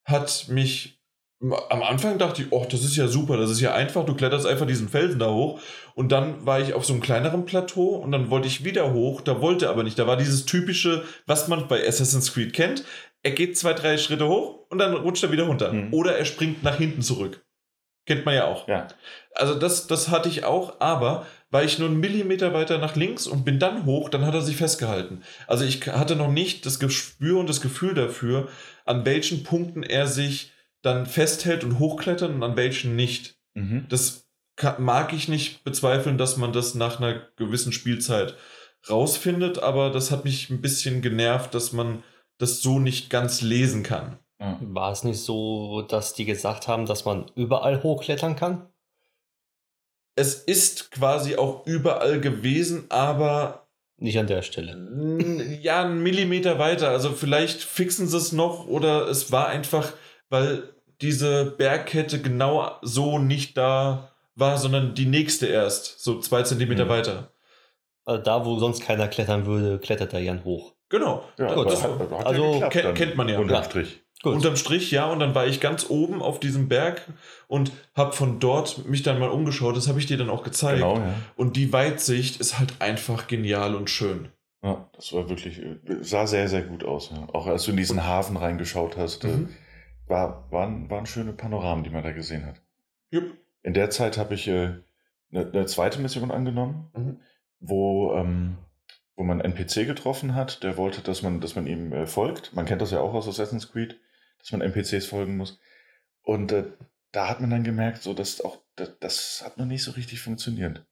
hat mich, am Anfang dachte ich, oh, das ist ja super, das ist ja einfach, du kletterst einfach diesen Felsen da hoch. Und dann war ich auf so einem kleineren Plateau und dann wollte ich wieder hoch, da wollte aber nicht. Da war dieses typische, was man bei Assassin's Creed kennt, er geht 2-3 Schritte hoch und dann rutscht er wieder runter. Oder er springt nach hinten zurück. Kennt man ja auch. Ja. Also das hatte ich auch, aber war ich nur einen Millimeter weiter nach links und bin dann hoch, dann hat er sich festgehalten. Also ich hatte noch nicht das Gespür und das Gefühl dafür, an welchen Punkten er sich dann festhält und hochklettert und an welchen nicht. Das mag ich nicht bezweifeln, dass man das nach einer gewissen Spielzeit rausfindet, aber das hat mich ein bisschen genervt, dass man das so nicht ganz lesen kann. War es nicht so, dass die gesagt haben, dass man überall hochklettern kann? Es ist quasi auch überall gewesen, aber... Nicht an der Stelle. Ja, einen Millimeter weiter. Also vielleicht fixen sie es noch oder es war einfach, weil diese Bergkette genau so nicht da war, sondern die nächste erst, so 2 Zentimeter weiter. Also da, wo sonst keiner klettern würde, klettert er Jan hoch. Genau. Ja, das hat also geklappt, kennt man ja. Unterm Strich. Gut. Unterm Strich, ja, und dann war ich ganz oben auf diesem Berg und habe von dort mich dann mal umgeschaut, das habe ich dir dann auch gezeigt. Genau, ja. Und die Weitsicht ist halt einfach genial und schön. Ja, das war wirklich, sah sehr, sehr gut aus. Ja. Auch als du in diesen Hafen reingeschaut hast, waren schöne Panoramen, die man da gesehen hat. Jupp. In der Zeit habe ich eine zweite Mission angenommen, wo man einen NPC getroffen hat, der wollte, dass man ihm folgt. Man kennt das ja auch aus Assassin's Creed, dass man NPCs folgen muss. Und da hat man dann gemerkt, so dass das hat noch nicht so richtig funktioniert.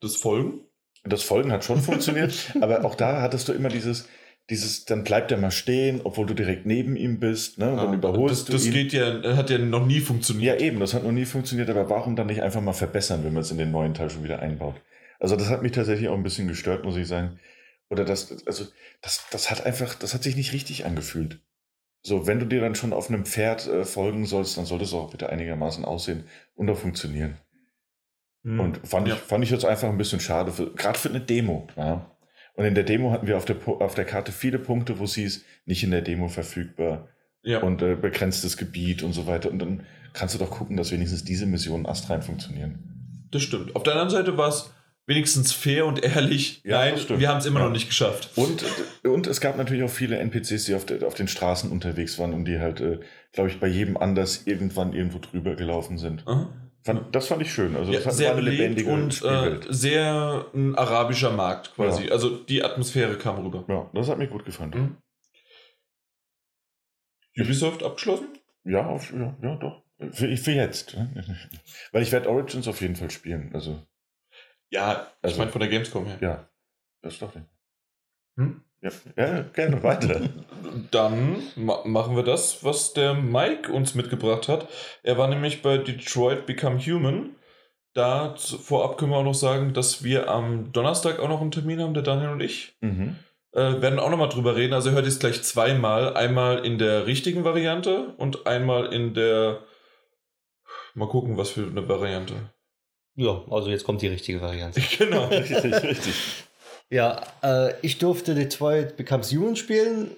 Das Folgen? Das Folgen hat schon funktioniert, aber auch da hattest du immer dieses, dann bleibt er mal stehen, obwohl du direkt neben ihm bist, ne? Und dann überholst du ihn. Das hat ja noch nie funktioniert. Ja eben, das hat noch nie funktioniert, aber warum dann nicht einfach mal verbessern, wenn man es in den neuen Teil schon wieder einbaut? Also das hat mich tatsächlich auch ein bisschen gestört, muss ich sagen. Oder das hat sich nicht richtig angefühlt. So, wenn du dir dann schon auf einem Pferd folgen sollst, dann sollte es auch bitte einigermaßen aussehen und auch funktionieren. Und fand ich jetzt einfach ein bisschen schade, gerade für eine Demo. Ja. Und in der Demo hatten wir auf der Karte viele Punkte, wo es hieß, nicht in der Demo verfügbar und begrenztes Gebiet und so weiter. Und dann kannst du doch gucken, dass wenigstens diese Missionen astrein funktionieren. Das stimmt. Auf der anderen Seite war es wenigstens fair und ehrlich. Ja, nein, wir haben es immer noch nicht geschafft. Und es gab natürlich auch viele NPCs, die auf den Straßen unterwegs waren und die halt, glaube ich, bei jedem anders irgendwann irgendwo drüber gelaufen sind. Aha. Das fand ich schön. Also, das war eine lebendige und sehr ein arabischer Markt quasi. Ja. Also, die Atmosphäre kam rüber. Ja, das hat mir gut gefallen. Mhm. Ubisoft abgeschlossen? Ja, doch. Für jetzt. Weil ich werde Origins auf jeden Fall spielen. Also, ja, ich meine von der Gamescom her. Ja, das dachte ich. Hm? Ja, gerne weiter. Dann machen wir das, was der Mike uns mitgebracht hat. Er war nämlich bei Detroit Become Human. Da vorab können wir auch noch sagen, dass wir am Donnerstag auch noch einen Termin haben, der Daniel und ich. Mhm. Werden auch nochmal drüber reden. Also hört ihr es gleich zweimal. Einmal in der richtigen Variante und einmal in der... Mal gucken, was für eine Variante. Ja, also jetzt kommt die richtige Variante. Genau, richtig. Ja, ich durfte Detroit Become Human spielen.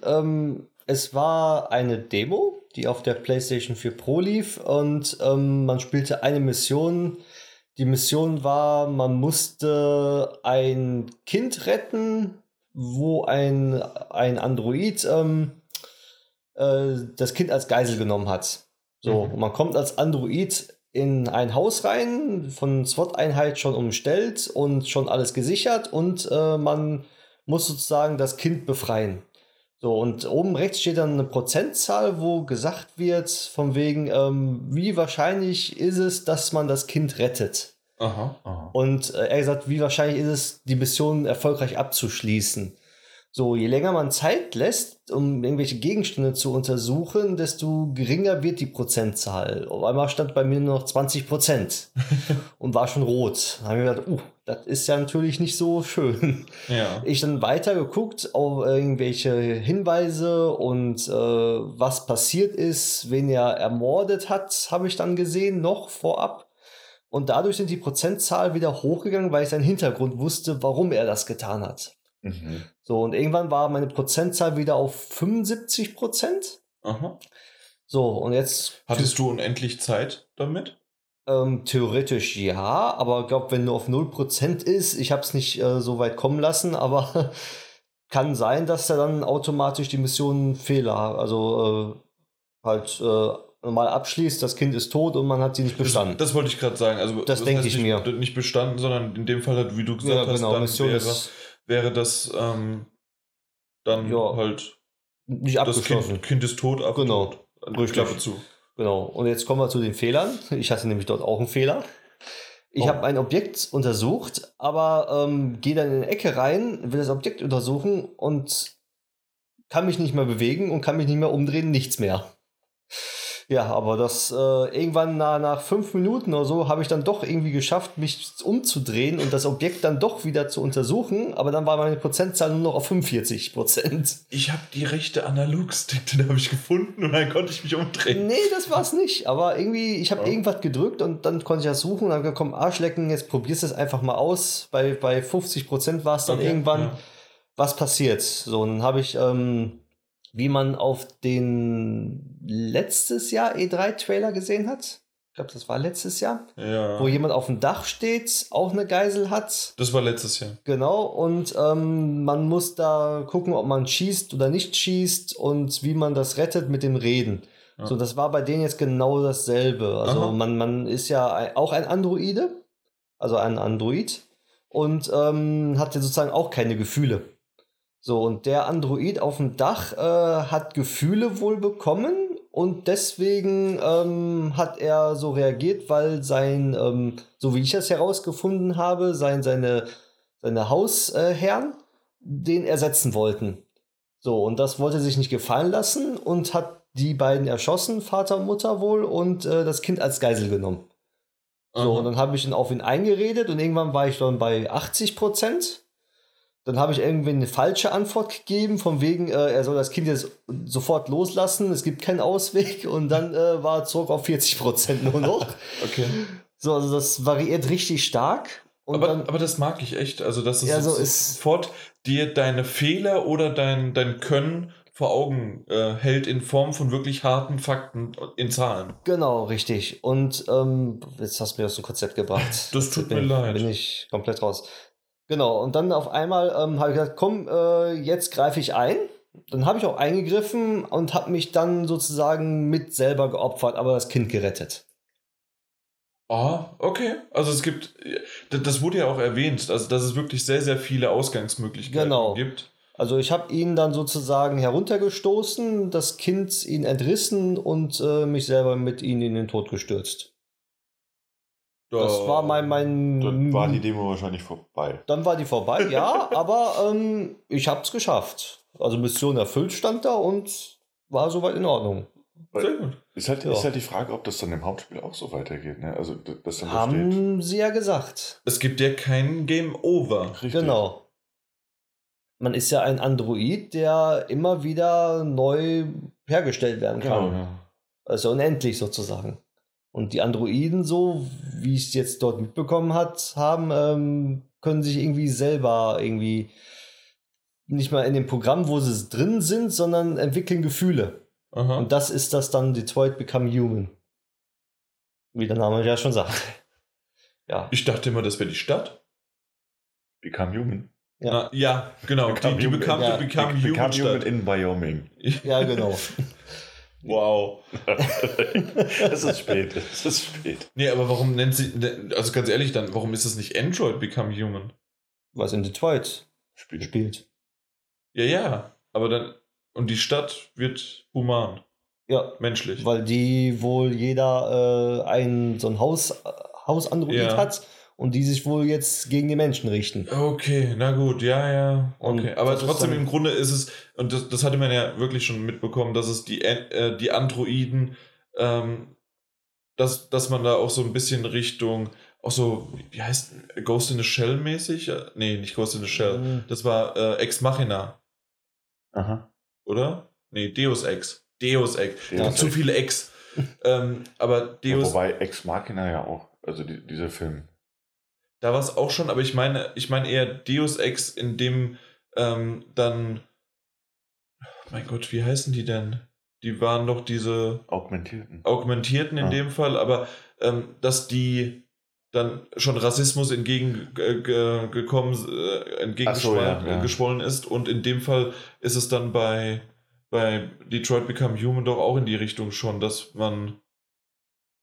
Es war eine Demo, die auf der PlayStation 4 Pro lief und man spielte eine Mission. Die Mission war, man musste ein Kind retten, wo ein Android das Kind als Geisel genommen hat. So, und man kommt als Android in ein Haus rein, von SWAT-Einheit schon umstellt und schon alles gesichert und man muss sozusagen das Kind befreien. So, und oben rechts steht dann eine Prozentzahl, wo gesagt wird, von wegen, wie wahrscheinlich ist es, dass man das Kind rettet. Aha. Und er hat gesagt, wie wahrscheinlich ist es, die Mission erfolgreich abzuschließen. So, je länger man Zeit lässt, um irgendwelche Gegenstände zu untersuchen, desto geringer wird die Prozentzahl. Auf einmal stand bei mir nur noch 20% und war schon rot. Da habe ich mir gedacht, das ist ja natürlich nicht so schön. Ja. Ich dann weiter geguckt auf irgendwelche Hinweise und was passiert ist, wen er ermordet hat, habe ich dann gesehen, noch vorab. Und dadurch sind die Prozentzahl wieder hochgegangen, weil ich seinen Hintergrund wusste, warum er das getan hat. Mhm. So, und irgendwann war meine Prozentzahl wieder auf 75%. Aha. So, und jetzt... Hattest du unendlich Zeit damit? Theoretisch ja, aber ich glaube, wenn du auf 0% ist, ich habe es nicht so weit kommen lassen, aber kann sein, dass er dann automatisch die Mission Fehler, also mal abschließt, das Kind ist tot und man hat sie nicht bestanden. Das wollte ich gerade sagen. Also das denke ich mir. Nicht bestanden, sondern in dem Fall, halt, wie du gesagt hast, genau, dann Mission wäre das dann halt nicht abgeschlossen. Das Kind ist tot, abgeschlossen. Genau. Klappe zu. Genau. Und jetzt kommen wir zu den Fehlern. Ich hatte nämlich dort auch einen Fehler. Ich habe ein Objekt untersucht, aber gehe dann in eine Ecke rein, will das Objekt untersuchen und kann mich nicht mehr bewegen und kann mich nicht mehr umdrehen, nichts mehr. Ja, aber das irgendwann nach 5 Minuten oder so habe ich dann doch irgendwie geschafft, mich umzudrehen und das Objekt dann doch wieder zu untersuchen. Aber dann war meine Prozentzahl nur noch auf 45%. Ich habe die rechte Analogstick, den habe ich gefunden und dann konnte ich mich umdrehen. Nee, das war es nicht. Aber irgendwie, ich habe irgendwas gedrückt und dann konnte ich das suchen. Und dann habe ich gesagt, Arschlecken, jetzt probierst du es einfach mal aus. Bei 50% war es dann irgendwann, was passiert. So, dann habe ich... wie man auf den letztes Jahr E3-Trailer gesehen hat. Ich glaube, das war letztes Jahr. Ja. Wo jemand auf dem Dach steht, auch eine Geisel hat. Das war letztes Jahr. Genau, und man muss da gucken, ob man schießt oder nicht schießt und wie man das rettet mit dem Reden. Ja. So, das war bei denen jetzt genau dasselbe. Also man ist ja auch ein Androide, also ein Android und hat ja sozusagen auch keine Gefühle. So, und der Android auf dem Dach hat Gefühle wohl bekommen und deswegen hat er so reagiert, weil so wie ich das herausgefunden habe, seine seine Hausherren, den ersetzen wollten. So, und das wollte sich nicht gefallen lassen und hat die beiden erschossen, Vater und Mutter wohl, und das Kind als Geisel genommen. So, und dann habe ich ihn auf ihn eingeredet und irgendwann war ich dann bei 80%. Dann habe ich irgendwie eine falsche Antwort gegeben, von wegen, er soll das Kind jetzt sofort loslassen, es gibt keinen Ausweg, und dann war er zurück auf 40% nur noch. Okay. So, also das variiert richtig stark. Und aber das mag ich echt, also dass es ja, so sofort dir deine Fehler oder dein Können vor Augen hält in Form von wirklich harten Fakten in Zahlen. Genau, richtig. Und jetzt hast du mir aus dem Konzept gebracht. Das tut mir leid. Bin ich komplett raus. Genau, und dann auf einmal habe ich gesagt, komm, jetzt greife ich ein. Dann habe ich auch eingegriffen und habe mich dann sozusagen mit selber geopfert, aber das Kind gerettet. Ah, okay. Also es gibt, das wurde ja auch erwähnt, also dass es wirklich sehr, sehr viele Ausgangsmöglichkeiten gibt. Genau. Also ich habe ihn dann sozusagen heruntergestoßen, das Kind ihn entrissen und mich selber mit ihm in den Tod gestürzt. Das war mein... Dann war die Demo wahrscheinlich vorbei. Dann war die vorbei, ja, aber ich habe es geschafft. Also Mission erfüllt stand da und war soweit in Ordnung. Sehr gut. Ist halt die Frage, ob das dann im Hauptspiel auch so weitergeht. Ne? Also, das dann haben sie ja gesagt. Es gibt ja keinen Game Over. Richtig. Genau. Man ist ja ein Android, der immer wieder neu hergestellt werden kann. Genau, ja. Also unendlich sozusagen. Und die Androiden, so wie ich es jetzt dort mitbekommen habe, können sich irgendwie selber irgendwie nicht mal in dem Programm, wo sie drin sind, sondern entwickeln Gefühle. Aha. Und das ist das dann Detroit Become Human. Wie der Name ja schon sagt. Ja. Ich dachte immer, das wäre die Stadt. Become Human. Ja, ja genau. Die Become Human Stadt. In Wyoming. Ja, genau. Wow. Es ist spät. Nee, aber warum nennt sie, also ganz ehrlich dann, warum ist das nicht Android Become Human? Was in Detroit spielt. Ja, aber dann, und die Stadt wird human. Ja. Menschlich. Weil die wohl jeder so ein Hausandroid hat. Und die sich wohl jetzt gegen die Menschen richten. Okay, na gut, ja. Okay. Und aber trotzdem im Grunde ist es, und das hatte man ja wirklich schon mitbekommen, dass es die Androiden, dass man da auch so ein bisschen Richtung, auch so, wie heißt Ghost in the Shell mäßig? Nee, nicht Ghost in the Shell. Mhm. Das war Ex Machina. Aha. Oder? Nee, Deus Ex. Da zu viele Ex. Aber Deus... Ja, wobei Ex Machina ja auch, also dieser Film... Da war es auch schon, aber ich meine eher Deus Ex, in dem dann, oh mein Gott, wie heißen die denn? Die waren doch diese... Augmentierten in dem Fall, aber dass die dann schon Rassismus entgegengeschwollen ist, und in dem Fall ist es dann bei Detroit Become Human doch auch in die Richtung schon, dass man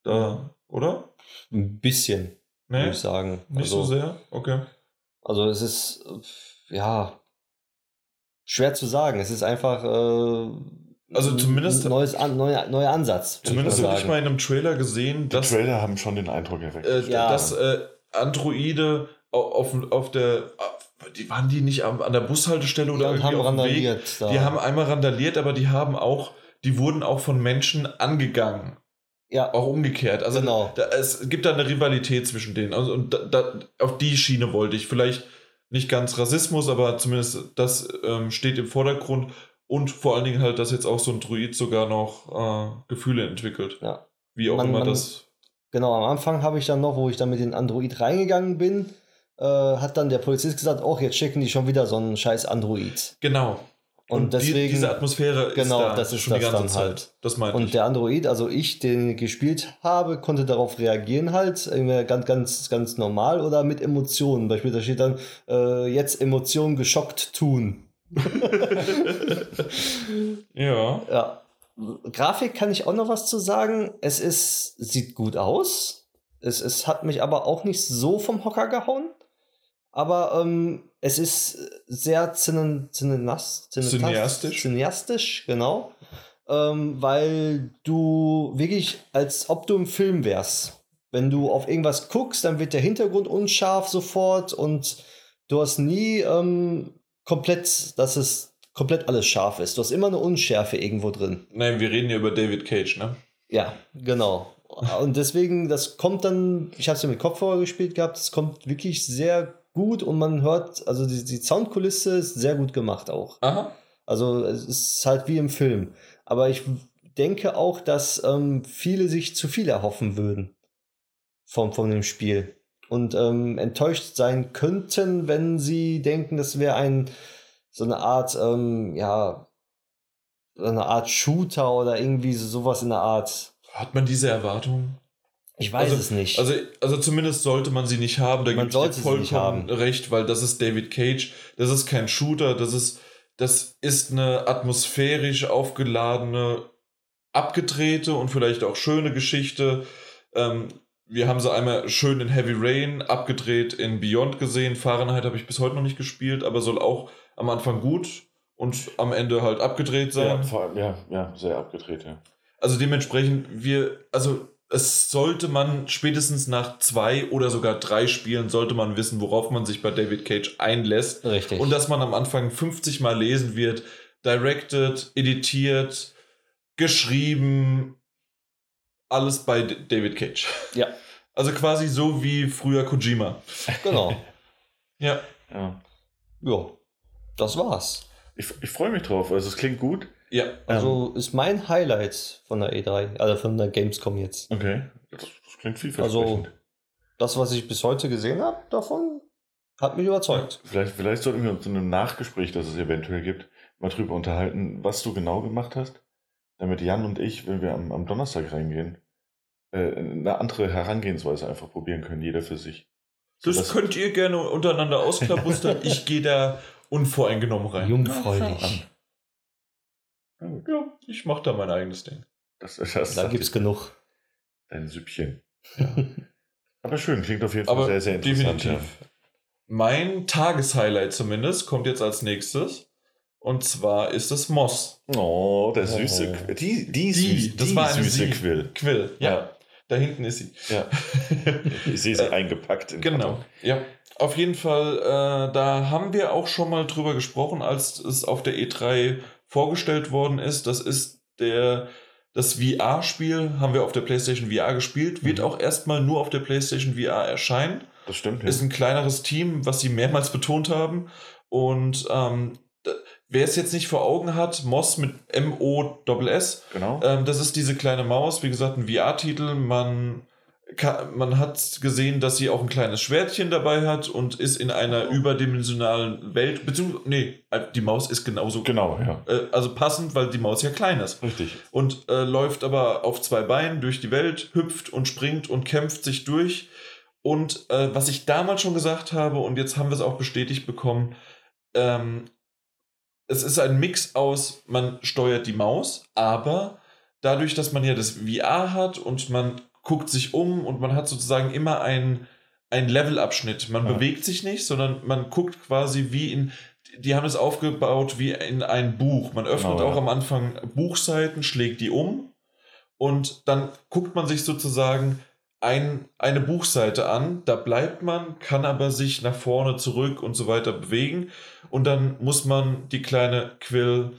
da, oder? Ein bisschen. Nee, würde ich sagen. Nicht so sehr? Okay. Also es ist, ja, schwer zu sagen. Es ist einfach also zumindest ein neuer Ansatz. Zumindest habe ich mal in einem Trailer gesehen, dass... Die Trailer haben schon den Eindruck erweckt. Dass Androide auf der... Waren die nicht an der Bushaltestelle oder irgendwie haben auf dem randaliert Weg? Die haben einmal randaliert, aber die wurden auch von Menschen angegangen. Ja. Auch umgekehrt. Also genau. Es gibt da eine Rivalität zwischen denen. Also, und auf die Schiene wollte ich. Vielleicht nicht ganz Rassismus, aber zumindest das steht im Vordergrund. Und vor allen Dingen halt, dass jetzt auch so ein Druid sogar noch Gefühle entwickelt. Ja. Wie auch immer das... Genau, am Anfang habe ich dann noch, wo ich dann mit dem Android reingegangen bin, hat dann der Polizist gesagt, jetzt schicken die schon wieder so einen scheiß Android. Genau. Und deswegen, diese Atmosphäre ist da, das ist schon das die ganze Zeit. Halt. Das meinte ich. Und der Android, also ich, den gespielt habe, konnte darauf reagieren halt, ganz, ganz, ganz normal oder mit Emotionen. Beispielsweise steht dann, jetzt Emotionen geschockt tun. Ja. Grafik kann ich auch noch was zu sagen. Sieht gut aus. Es hat mich aber auch nicht so vom Hocker gehauen. Aber es ist sehr cineastisch, genau. Weil du wirklich, als ob du im Film wärst. Wenn du auf irgendwas guckst, dann wird der Hintergrund unscharf sofort und du hast nie komplett, dass es komplett alles scharf ist. Du hast immer eine Unschärfe irgendwo drin. Nein, wir reden ja über David Cage, ne? Ja, genau. Und deswegen, das kommt dann, ich habe es ja mit Kopfhörer gespielt gehabt, es kommt wirklich sehr gut und man hört, also die Soundkulisse ist sehr gut gemacht auch. Aha. Also es ist halt wie im Film. Aber ich denke auch, dass viele sich zu viel erhoffen würden von dem Spiel und enttäuscht sein könnten, wenn sie denken, das wäre so eine Art Shooter oder irgendwie sowas in der Art. Hat man diese Erwartung? Ich weiß es nicht. Also zumindest sollte man sie nicht haben. Da gibt es vollkommen recht, weil das ist David Cage, das ist kein Shooter, das ist eine atmosphärisch aufgeladene, abgedrehte und vielleicht auch schöne Geschichte. Wir haben sie einmal schön in Heavy Rain, abgedreht in Beyond gesehen. Fahrenheit habe ich bis heute noch nicht gespielt, aber soll auch am Anfang gut und am Ende halt abgedreht sein. Ja, sehr abgedreht, ja. Also dementsprechend, es sollte man spätestens nach 2 oder sogar 3 Spielen, sollte man wissen, worauf man sich bei David Cage einlässt. Richtig. Und dass man am Anfang 50 Mal lesen wird, directed, editiert, geschrieben, alles bei David Cage. Ja. Also quasi so wie früher Kojima. Genau. Ja. Das war's. Ich freue mich drauf. Also es klingt gut. Ja. Also ist mein Highlight von der E3, also von der Gamescom jetzt. Okay. Das klingt vielversprechend. Also das, was ich bis heute gesehen habe davon, hat mich überzeugt. Ja, vielleicht sollten wir uns in einem Nachgespräch, das es eventuell gibt, mal drüber unterhalten, was du genau gemacht hast. Damit Jan und ich, wenn wir am Donnerstag reingehen, eine andere Herangehensweise einfach probieren können, jeder für sich. Das könnt ihr gerne untereinander ausklabustern. Ich gehe da unvoreingenommen rein. Jungfräulich. Ja, ich mache da mein eigenes Ding. Da gibt's genug. Ein Süppchen. Ja. Aber schön, klingt auf jeden Fall sehr, sehr interessant. Definitiv. Ja. Mein Tageshighlight zumindest kommt jetzt als nächstes. Und zwar ist es Moss. Oh, der süße Quill. Das war eine süße Quill. Quill, ja. Da hinten ist sie. Ja. Ich sehe sie eingepackt. Genau, ja. Auf jeden Fall, da haben wir auch schon mal drüber gesprochen, als es auf der E3 vorgestellt worden ist. Das ist das VR-Spiel, haben wir auf der PlayStation VR gespielt, wird auch erstmal nur auf der PlayStation VR erscheinen. Das stimmt, ja. Ist ein kleineres Team, was sie mehrmals betont haben. Und wer es jetzt nicht vor Augen hat, Moss mit M-O-S-S. Genau. Das ist diese kleine Maus, wie gesagt, ein VR-Titel. Man hat gesehen, dass sie auch ein kleines Schwertchen dabei hat und ist in einer überdimensionalen Welt, beziehungsweise, nee, die Maus ist genauso. Genau, ja. Also passend, weil die Maus ja klein ist. Richtig. Und läuft aber auf 2 Beinen durch die Welt, hüpft und springt und kämpft sich durch. Und was ich damals schon gesagt habe, und jetzt haben wir es auch bestätigt bekommen, es ist ein Mix aus, man steuert die Maus, aber dadurch, dass man ja das VR hat und man guckt sich um und man hat sozusagen immer einen Levelabschnitt. Man bewegt sich nicht, sondern man guckt quasi die haben es aufgebaut wie in ein Buch. Man öffnet auch am Anfang Buchseiten, schlägt die um und dann guckt man sich sozusagen eine Buchseite an, da bleibt man, kann aber sich nach vorne, zurück und so weiter bewegen und dann muss man die kleine Quill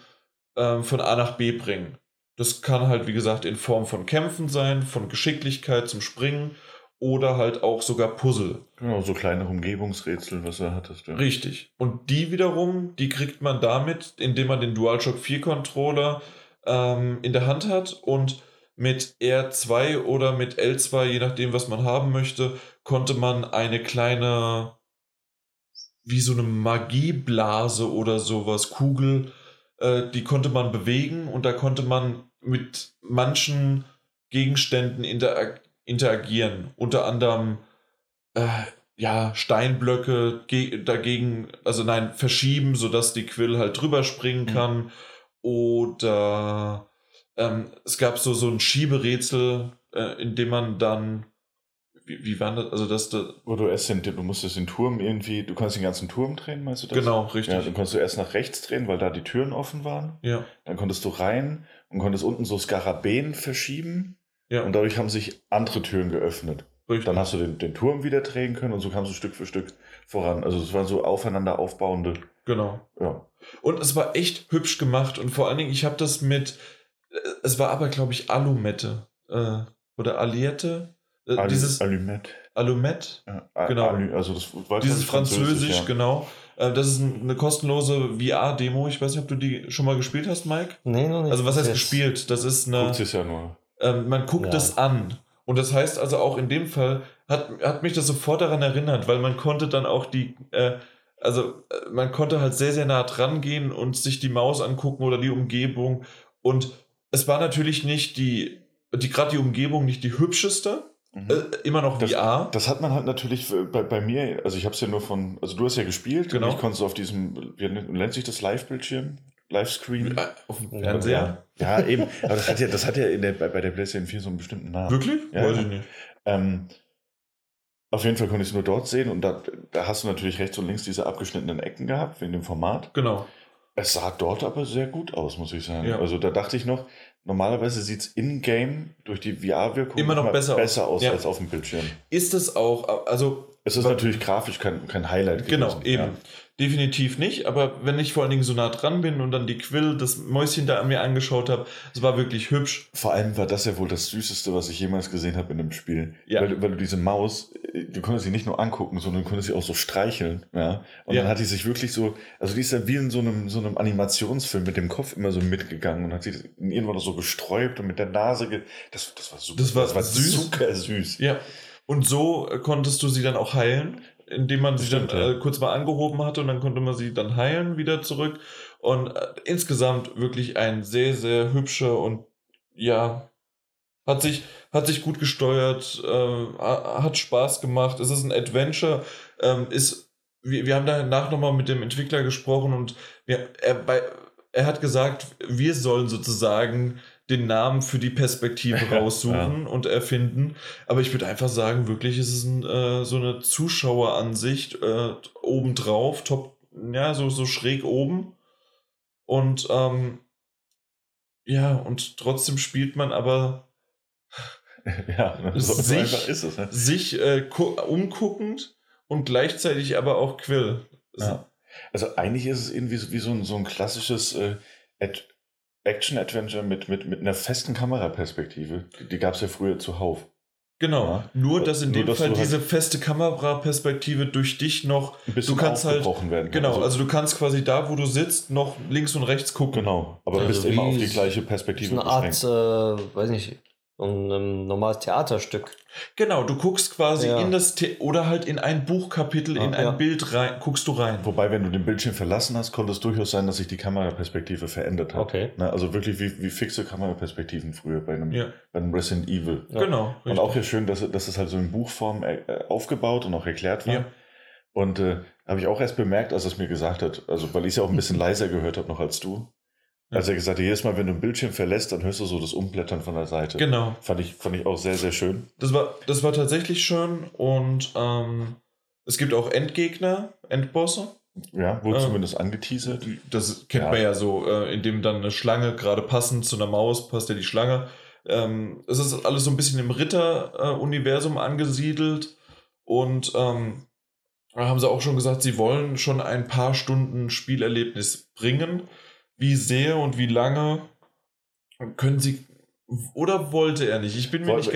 von A nach B bringen. Das kann halt, wie gesagt, in Form von Kämpfen sein, von Geschicklichkeit zum Springen oder halt auch sogar Puzzle. Genau, so kleine Umgebungsrätsel, was er hattest. Ja. Richtig. Und die wiederum, die kriegt man damit, indem man den DualShock 4 Controller in der Hand hat und mit R2 oder mit L2, je nachdem, was man haben möchte, konnte man eine kleine, wie so eine Magieblase oder sowas, Kugel, die konnte man bewegen und da konnte man mit manchen Gegenständen interagieren. Unter anderem, Steinblöcke verschieben, sodass die Quill halt drüber springen kann oder es gab so ein Schieberätsel, in dem man dann, wie war das? Also dass du musstest den Turm irgendwie, du kannst den ganzen Turm drehen, meinst du das? Genau, richtig. Ja, dann konntest du erst nach rechts drehen, weil da die Türen offen waren. Ja. Dann konntest du rein und konntest unten so Skarabäen verschieben. Ja. Und dadurch haben sich andere Türen geöffnet. Richtig. Dann hast du den Turm wieder drehen können und so kamst du Stück für Stück voran. Also es waren so aufeinander aufbauende. Genau. Ja. Und es war echt hübsch gemacht und vor allen Dingen, ich habe das mit, es war aber glaube ich Alumette oder Alliette. Alumette. Alumette, ja, genau. Also das war dieses Französisch, ja. Genau. Das ist eine kostenlose VR-Demo. Ich weiß nicht, ob du die schon mal gespielt hast, Mike? Nee, noch nicht. Also was heißt gespielt? Das ist eine... Guckt es ja nur. Man guckt es an. Und das heißt also auch in dem Fall hat mich das sofort daran erinnert, weil man konnte dann auch die... man konnte halt sehr, sehr nah dran gehen und sich die Maus angucken oder die Umgebung. Und es war natürlich nicht gerade die Umgebung nicht die hübscheste. Mhm. Immer noch VR. Das hat man halt natürlich bei mir, also ich habe es ja nur von, also du hast ja gespielt, genau. Und ich konnte es auf diesem, wie nennt sich das, Live-Bildschirm? Livescreen? Auf dem Fernseher? Ja, eben. Aber das hat ja bei der PlayStation 4 so einen bestimmten Namen. Wirklich? Ja, weiß ich nicht. Auf jeden Fall konnte ich es nur dort sehen und da hast du natürlich rechts und links diese abgeschnittenen Ecken gehabt, wegen dem Format. Genau. Es sah dort aber sehr gut aus, muss ich sagen. Ja. Also da dachte ich noch, normalerweise sieht es in-game durch die VR-Wirkung immer noch besser aus als auf dem Bildschirm. Ist es auch, also... Es ist natürlich grafisch kein Highlight gewesen. Genau, eben. Ja. Definitiv nicht, aber wenn ich vor allen Dingen so nah dran bin und dann die Quill, das Mäuschen da an mir angeschaut habe, es war wirklich hübsch. Vor allem war das ja wohl das Süßeste, was ich jemals gesehen habe in dem Spiel. Ja. Weil du diese Maus, du konntest sie nicht nur angucken, sondern du konntest sie auch so streicheln. Ja? Und dann hat die sich wirklich so, also die ist ja wie in so einem Animationsfilm mit dem Kopf immer so mitgegangen und hat sich irgendwann so gesträubt und mit der Nase, das war super, das war super süß. Ja. Und so konntest du sie dann auch heilen, indem man sie dann kurz mal angehoben hatte und dann konnte man sie dann heilen wieder zurück. Und insgesamt wirklich ein sehr, sehr hübscher und ja, hat sich gut gesteuert, hat Spaß gemacht. Es ist ein Adventure, wir haben danach nochmal mit dem Entwickler gesprochen und er hat gesagt, wir sollen sozusagen den Namen für die Perspektive raussuchen und erfinden. Aber ich würde einfach sagen, wirklich ist es so eine Zuschaueransicht obendrauf, top, ja, so schräg oben. Und und trotzdem spielt man aber so einfach ist es, ne? Umguckend und gleichzeitig aber auch Quill. Ja. Also eigentlich ist es irgendwie wie so ein klassisches Action-Adventure mit einer festen Kameraperspektive. Die gab es ja früher zuhauf. Genau, ja? Nur dass in dem Fall diese feste Kameraperspektive durch dich noch... Ein bisschen aufgebrochen werden kann. Genau, also du kannst quasi da, wo du sitzt, noch links und rechts gucken. Genau, aber du bist immer auf die gleiche Perspektive beschränkt. Eine Art, ein normales Theaterstück. Genau, du guckst quasi in das oder halt in ein Buchkapitel, in ein Bild rein, guckst du rein. Wobei, wenn du den Bildschirm verlassen hast, konnte es durchaus sein, dass sich die Kameraperspektive verändert hat. Okay. Na, also wirklich wie fixe Kameraperspektiven früher bei einem Resident Evil. Ja. Genau. Richtig. Und auch ja schön, dass es halt so in Buchform aufgebaut und auch erklärt war. Ja. Und habe ich auch erst bemerkt, als er es mir gesagt hat, also weil ich es ja auch ein bisschen leiser gehört habe noch als du. Also er gesagt hat, jedes Mal, wenn du ein Bildschirm verlässt, dann hörst du so das Umblättern von der Seite. Genau. Fand ich auch sehr, sehr schön. Das war tatsächlich schön und es gibt auch Endgegner, Endbosse. Ja, wurde zumindest angeteasert. Das kennt man ja so, indem dann eine Schlange gerade passend zu einer Maus passt ja die Schlange. Es ist alles so ein bisschen im Ritter-Universum angesiedelt und da haben sie auch schon gesagt, sie wollen schon ein paar Stunden Spielerlebnis bringen. Wie sehr und wie lange können sie... Oder wollte er nicht? Ich bin mir nicht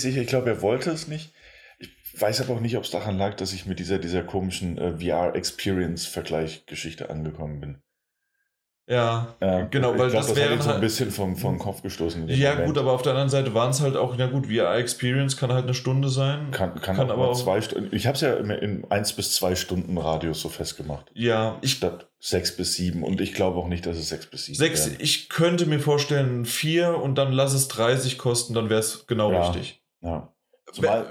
sicher. Ich glaube, er wollte es nicht. Ich weiß aber auch nicht, ob es daran lag, dass ich mit dieser komischen VR-Experience-Vergleich-Geschichte angekommen bin. Ja, genau. Das wäre so ein bisschen vom Kopf gestoßen. Ja gut, aber auf der anderen Seite waren es halt auch, na gut, VR-Experience kann halt eine Stunde sein. Kann aber auch 2 Stunden. Ich habe es ja in 1 bis 2 Stunden Radius so festgemacht. Ja. Statt 6 bis 7 und ich glaube auch nicht, dass es 6 bis 7 6, wären. Ich könnte mir vorstellen 4 und dann lass es 30 kosten, dann wäre es genau richtig. Ja.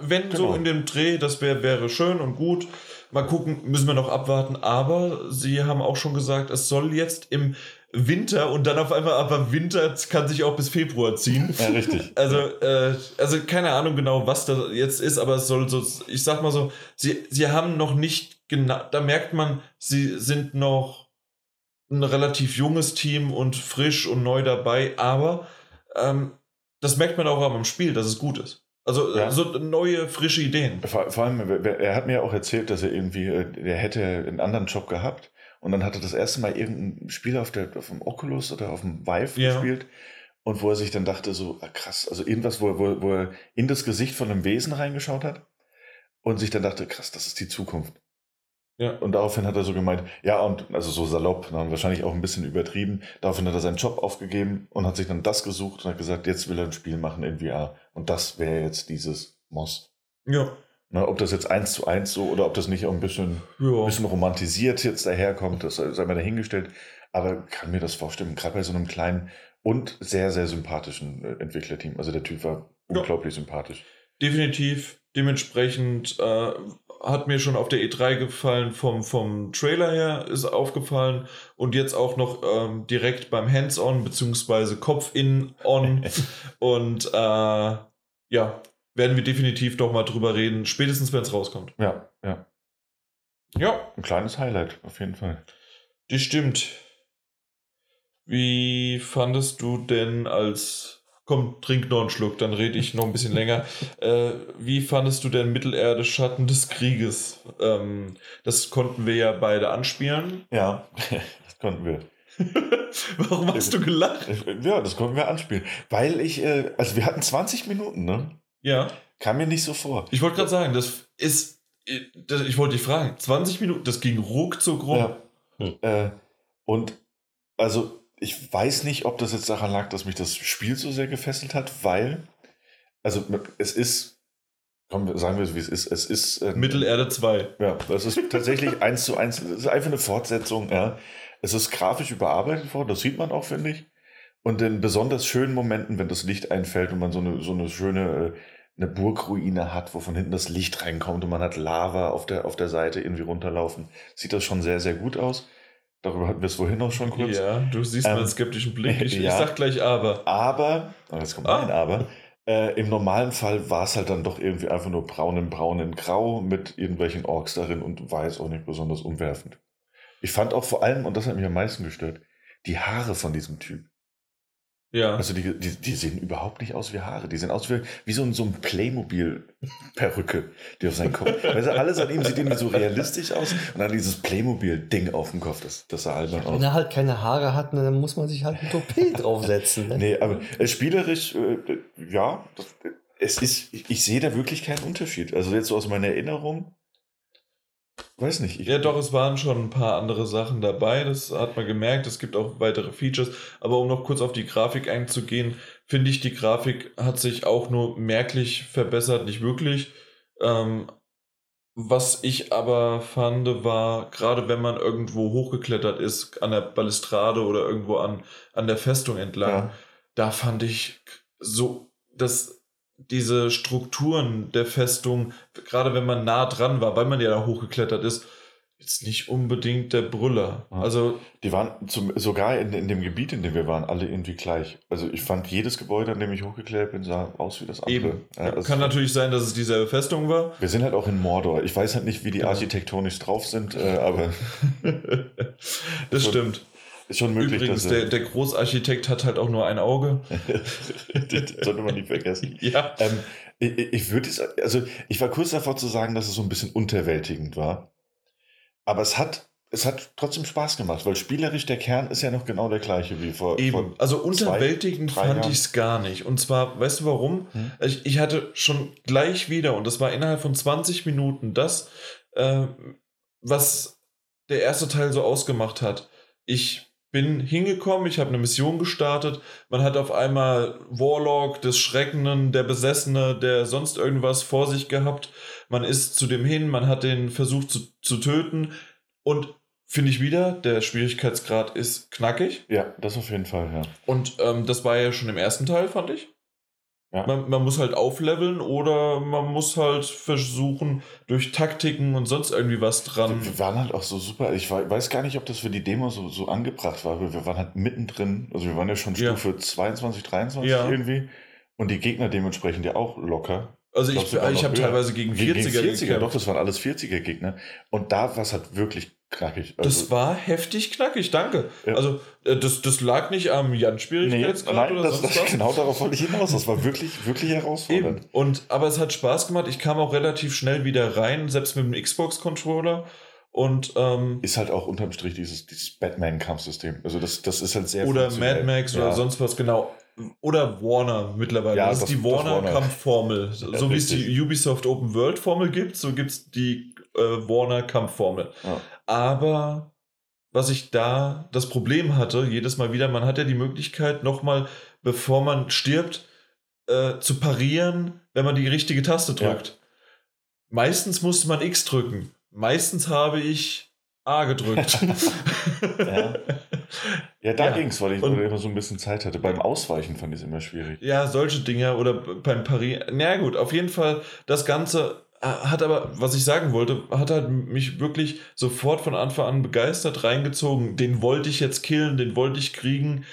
Wenn so in dem Dreh, das wäre schön und gut. Mal gucken, müssen wir noch abwarten, aber sie haben auch schon gesagt, es soll jetzt im Winter und dann auf einmal, aber Winter kann sich auch bis Februar ziehen. Ja, richtig. Also keine Ahnung genau, was das jetzt ist, aber es soll so, ich sag mal so, sie haben noch nicht genau, da merkt man, sie sind noch ein relativ junges Team und frisch und neu dabei, aber das merkt man auch am Spiel, dass es gut ist. Also ja, so neue, frische Ideen. Vor allem, er hat mir auch erzählt, dass er irgendwie, er hätte einen anderen Job gehabt und dann hat er das erste Mal irgendein Spiel auf dem Oculus oder auf dem Vive gespielt und wo er sich dann dachte so, krass, also irgendwas, wo er in das Gesicht von einem Wesen reingeschaut hat und sich dann dachte, krass, das ist die Zukunft. Ja. Und daraufhin hat er so gemeint, ja, und also so salopp, dann wahrscheinlich auch ein bisschen übertrieben, daraufhin hat er seinen Job aufgegeben und hat sich dann das gesucht und hat gesagt, jetzt will er ein Spiel machen in VR. Und das wäre jetzt dieses Moss. Ja. Na, ob das jetzt 1:1 so oder ob das nicht auch ein bisschen romantisiert jetzt daherkommt, das sei mal dahingestellt. Aber kann mir das vorstellen, gerade bei so einem kleinen und sehr, sehr sympathischen Entwicklerteam. Also der Typ war unglaublich sympathisch. Definitiv. Dementsprechend hat mir schon auf der E3 gefallen, vom Trailer her ist aufgefallen und jetzt auch noch direkt beim Hands-on bzw. Kopf-in-on und werden wir definitiv noch mal drüber reden, spätestens wenn es rauskommt. Ja. Ein kleines Highlight auf jeden Fall. Das stimmt. Wie fandest du denn Komm, trink noch einen Schluck, dann rede ich noch ein bisschen länger. Wie fandest du denn Mittelerde Schatten des Krieges? Das konnten wir ja beide anspielen. Ja, das konnten wir. Warum hast du gelacht? Ja, das konnten wir anspielen. Weil wir hatten 20 Minuten, ne? Ja. Kam mir nicht so vor. Ich wollte gerade sagen, ich wollte dich fragen, 20 Minuten, das ging ruckzuck rum. Ja. Und also... Ich weiß nicht, ob das jetzt daran lag, dass mich das Spiel so sehr gefesselt hat, weil, also es ist, sagen wir es, wie es ist, Mittelerde 2. Ja, das ist tatsächlich 1:1, das ist einfach eine Fortsetzung, ja. Es ist grafisch überarbeitet worden, das sieht man auch, finde ich. Und in besonders schönen Momenten, wenn das Licht einfällt und man so eine schöne eine Burgruine hat, wo von hinten das Licht reinkommt und man hat Lava auf der Seite irgendwie runterlaufen, sieht das schon sehr, sehr gut aus. Darüber hatten wir es vorhin auch schon kurz. Ja, du siehst meinen skeptischen Blick. Ich sag gleich aber. Im normalen Fall war es halt dann doch irgendwie einfach nur braun in grau mit irgendwelchen Orks darin und war jetzt auch nicht besonders umwerfend. Ich fand auch vor allem, und das hat mich am meisten gestört, die Haare von diesem Typ. Ja. Also die sehen überhaupt nicht aus wie Haare. Die sehen aus wie so ein Playmobil-Perücke, die auf seinen Kopf... Weißt du, alles an ihm sieht irgendwie so realistisch aus und dann dieses Playmobil-Ding auf dem Kopf, das sah albern aus. Wenn er halt keine Haare hat, dann muss man sich halt ein Toupet draufsetzen. Ne? Nee, aber spielerisch, ich sehe da wirklich keinen Unterschied. Also jetzt so aus meiner Erinnerung, weiß nicht. Es waren schon ein paar andere Sachen dabei, das hat man gemerkt, es gibt auch weitere Features, aber um noch kurz auf die Grafik einzugehen, finde ich, die Grafik hat sich auch nur merklich verbessert, nicht wirklich. Was ich aber fand, war, gerade wenn man irgendwo hochgeklettert ist, an der Balustrade oder irgendwo an der Festung entlang, da fand ich so, dass diese Strukturen der Festung, gerade wenn man nah dran war, weil man ja da hochgeklettert ist, jetzt nicht unbedingt der Brüller. Mhm. Also die waren sogar in dem Gebiet, in dem wir waren, alle irgendwie gleich. Also ich fand, jedes Gebäude, an dem ich hochgeklettert bin, sah aus wie das andere. Eben. Ja, also kann natürlich sein, dass es dieselbe Festung war. Wir sind halt auch in Mordor. Ich weiß halt nicht, wie die architektonisch drauf sind, aber... Das stimmt. Ist schon möglich. Übrigens, der Großarchitekt hat halt auch nur ein Auge. Das sollte man nicht vergessen. Ja. Ich war kurz davor zu sagen, dass es so ein bisschen unterwältigend war. Aber es hat trotzdem Spaß gemacht, weil spielerisch der Kern ist ja noch genau der gleiche wie vor. Eben. Also unterwältigend fand ich es gar nicht. Und zwar, weißt du warum? Ich hatte schon gleich wieder, und das war innerhalb von 20 Minuten, das, was der erste Teil so ausgemacht hat. Ich bin hingekommen, ich habe eine Mission gestartet, man hat auf einmal Warlock, des Schreckenden, der Besessene, der sonst irgendwas vor sich gehabt, man ist zu dem hin, man hat den versucht zu töten und finde ich wieder, der Schwierigkeitsgrad ist knackig. Ja, das auf jeden Fall, ja. Und das war ja schon im ersten Teil, fand ich. Ja. Man muss halt aufleveln oder man muss halt versuchen, durch Taktiken und sonst irgendwie was dran. Wir waren halt auch so super, ich weiß gar nicht, ob das für die Demo so angebracht war, aber wir waren halt mittendrin, also wir waren ja schon Stufe 22, 23 irgendwie und die Gegner dementsprechend ja auch locker. Also ich habe teilweise gegen 40er gekämpft. Doch, das waren alles 40er-Gegner und da war es halt wirklich knackig. Also das war heftig knackig, danke. Ja. Also das lag nicht am Jan-Schwierigkeitsgrad oder sonst was. Genau darauf wollte ich hinaus. Das war wirklich, wirklich herausfordernd. Eben. Aber es hat Spaß gemacht. Ich kam auch relativ schnell wieder rein, selbst mit dem Xbox-Controller. Und ist halt auch unterm Strich dieses Batman-Kampfsystem. Also das ist halt sehr oder Mad Max oder sonst was, genau. Oder Warner mittlerweile. Ja, das ist die Warner-Kampfformel. So wie es die Ubisoft Open World-Formel gibt, so gibt es die Warner-Kampfformel. Ja. Aber was ich da das Problem hatte, jedes Mal wieder, man hat ja die Möglichkeit, nochmal, bevor man stirbt, zu parieren, wenn man die richtige Taste drückt. Ja. Meistens musste man X drücken. Meistens habe ich A gedrückt. Ja, da ging es, weil ich immer so ein bisschen Zeit hatte. Beim Ausweichen fand ich es immer schwierig. Ja, solche Dinger oder beim Parieren. Na gut, auf jeden Fall, das Ganze hat aber, was ich sagen wollte, hat halt mich wirklich sofort von Anfang an begeistert reingezogen. Den wollte ich jetzt killen, den wollte ich kriegen.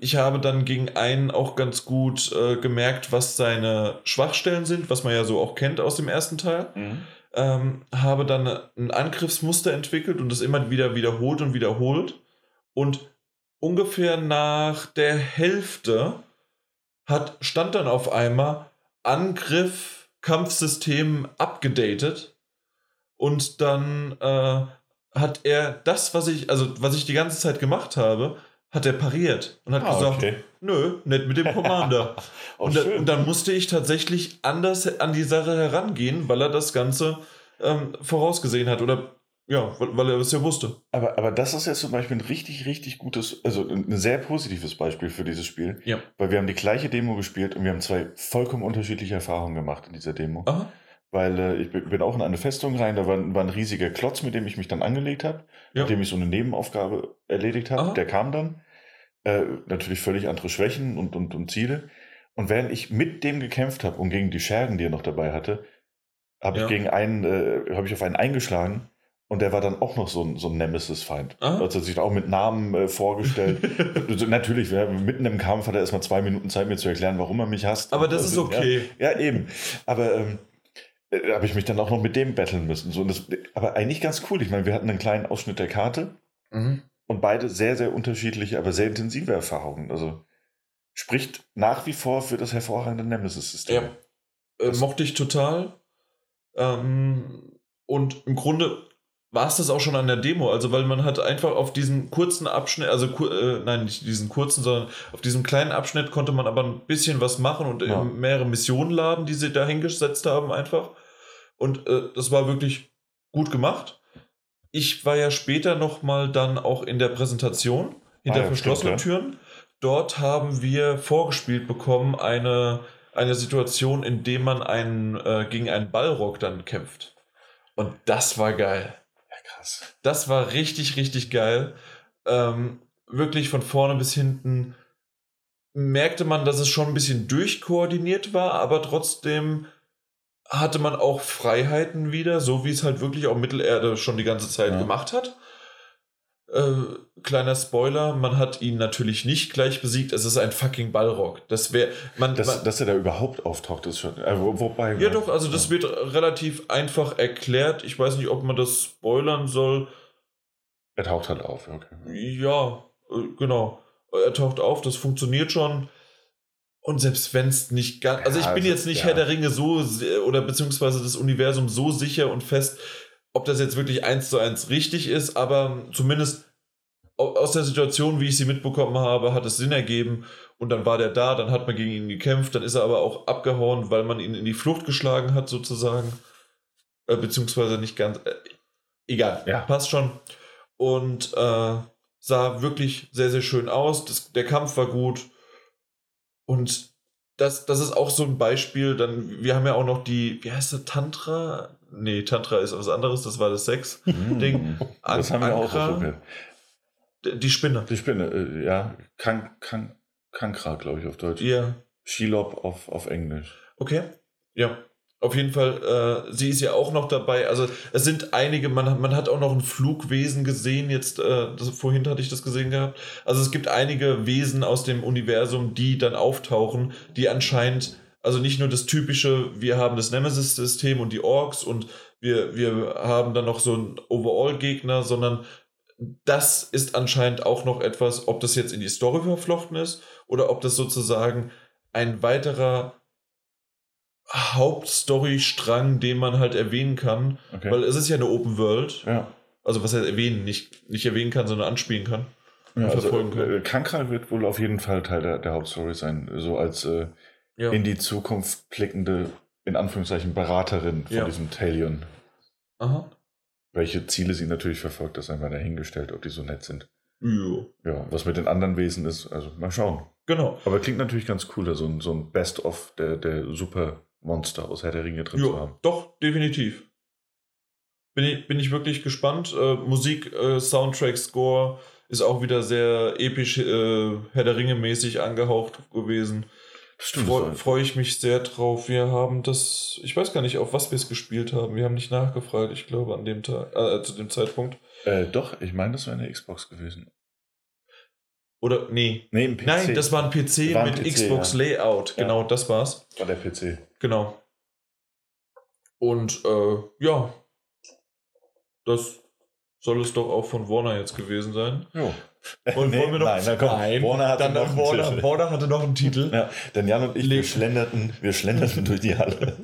Ich habe dann gegen einen auch ganz gut gemerkt, was seine Schwachstellen sind, was man ja so auch kennt aus dem ersten Teil. Mhm. Habe dann ein Angriffsmuster entwickelt und das immer wieder wiederholt. Und ungefähr nach der Hälfte stand dann auf einmal Angriff, Kampfsystem abgedatet. Und dann hat er das, was ich die ganze Zeit gemacht habe, hat er pariert und hat gesagt, okay. Nö, nicht mit dem Commander. Und dann musste ich tatsächlich anders an die Sache herangehen, weil er das Ganze vorausgesehen hat oder ja, weil er es ja wusste. Aber das ist jetzt zum Beispiel ein richtig, richtig gutes, also ein sehr positives Beispiel für dieses Spiel, ja. Weil wir haben die gleiche Demo gespielt und wir haben zwei vollkommen unterschiedliche Erfahrungen gemacht in dieser Demo. Aha. Weil ich bin auch in eine Festung rein, da war ein riesiger Klotz, mit dem ich mich dann angelegt habe, ja. Mit dem ich so eine Nebenaufgabe erledigt habe. Aha. Der kam dann, natürlich völlig andere Schwächen und Ziele. Und während ich mit dem gekämpft habe und gegen die Schergen, die er noch dabei hatte, habe ja. ich auf einen eingeschlagen und der war dann auch noch so ein Nemesis-Feind. Aha. Also hat sich auch mit Namen vorgestellt. Also natürlich, mitten im Kampf hat er erstmal 2 Minuten Zeit, mir zu erklären, warum er mich hasst. Aber das ist okay. Ja, eben. Aber habe ich mich dann auch noch mit dem battlen müssen. So, aber eigentlich ganz cool. Ich meine, wir hatten einen kleinen Ausschnitt der Karte und beide sehr, sehr unterschiedliche, aber sehr intensive Erfahrungen. Also spricht nach wie vor für das hervorragende Nemesis-System. Ja. Mochte ich total. Und im Grunde war es das auch schon an der Demo. Also, weil man hat einfach auf diesen kurzen Abschnitt, sondern auf diesem kleinen Abschnitt konnte man aber ein bisschen was machen und mehrere Missionen laden, die sie da hingesetzt haben einfach. Und das war wirklich gut gemacht. Ich war ja später nochmal dann auch in der Präsentation, hinter verschlossenen Türen. Dort haben wir vorgespielt bekommen eine Situation, in der man gegen einen Balrog dann kämpft. Und das war geil. Ja, krass. Das war richtig, richtig geil. Wirklich von vorne bis hinten merkte man, dass es schon ein bisschen durchkoordiniert war, aber trotzdem hatte man auch Freiheiten wieder, so wie es halt wirklich auch Mittelerde schon die ganze Zeit gemacht hat. Kleiner Spoiler, man hat ihn natürlich nicht gleich besiegt, es ist ein fucking Balrog. Dass er da überhaupt auftaucht, ist schon... Das wird relativ einfach erklärt. Ich weiß nicht, ob man das spoilern soll. Er taucht halt auf, okay. Ja, genau. Er taucht auf, das funktioniert schon. Und selbst wenn es nicht ganz... Ja, also ich bin jetzt nicht Herr der Ringe so, oder beziehungsweise das Universum so sicher und fest, ob das jetzt wirklich 1:1 richtig ist, aber zumindest aus der Situation, wie ich sie mitbekommen habe, hat es Sinn ergeben. Und dann war der da, dann hat man gegen ihn gekämpft, dann ist er aber auch abgehauen, weil man ihn in die Flucht geschlagen hat sozusagen. Beziehungsweise nicht ganz... egal, passt schon. Und sah wirklich sehr, sehr schön aus. Der Kampf war gut. Und das ist auch so ein Beispiel, wir haben ja auch noch die, wie heißt das, Tantra? Nee, Tantra ist was anderes, das war das Sex-Ding. Das haben wir auch schon. Die Spinne. Die Spinne, ja. Kankra, glaube ich, auf Deutsch. Ja. Yeah. Shelob auf Englisch. Okay, ja. Auf jeden Fall, sie ist ja auch noch dabei. Also es sind einige, man hat auch noch ein Flugwesen gesehen, jetzt vorhin hatte ich das gesehen gehabt. Also es gibt einige Wesen aus dem Universum, die dann auftauchen, die anscheinend, also nicht nur das typische, wir haben das Nemesis-System und die Orks und wir haben dann noch so einen Overall-Gegner, sondern das ist anscheinend auch noch etwas, ob das jetzt in die Story verflochten ist oder ob das sozusagen ein weiterer Hauptstory-Strang, den man halt erwähnen kann, okay. Weil es ist ja eine Open World, ja. Also was heißt erwähnen, nicht erwähnen kann, sondern anspielen kann. Ja, verfolgen kann. Kankra wird wohl auf jeden Fall Teil der Hauptstory sein, so als in die Zukunft blickende, in Anführungszeichen, Beraterin von diesem Talion. Aha. Welche Ziele sie natürlich verfolgt, das einmal dahingestellt, ob die so nett sind. Ja. Ja, was mit den anderen Wesen ist, also mal schauen. Genau. Aber klingt natürlich ganz cool, da so ein Best-of der Super-Monster aus Herr der Ringe drin zu haben. Doch, definitiv. Bin ich wirklich gespannt. Musik, Soundtrack, Score ist auch wieder sehr episch, Herr der Ringe-mäßig angehaucht gewesen. Freue ich mich sehr drauf. Wir haben das, ich weiß gar nicht, auf was wir es gespielt haben. Wir haben nicht nachgefragt, ich glaube, an dem Tag, zu dem Zeitpunkt. Doch, ich meine, das wäre eine Xbox gewesen. Oder, nee. Nee, ein PC. Nein, das war ein PC mit Xbox-Layout. Ja. Genau, das war's. War der PC. Genau. Und, das soll es doch auch von Warner jetzt gewesen sein. Jo. Und wollen wir noch? Nein. Warner hatte noch einen Titel. Ja, denn Jan und ich, wir schlenderten durch die Halle.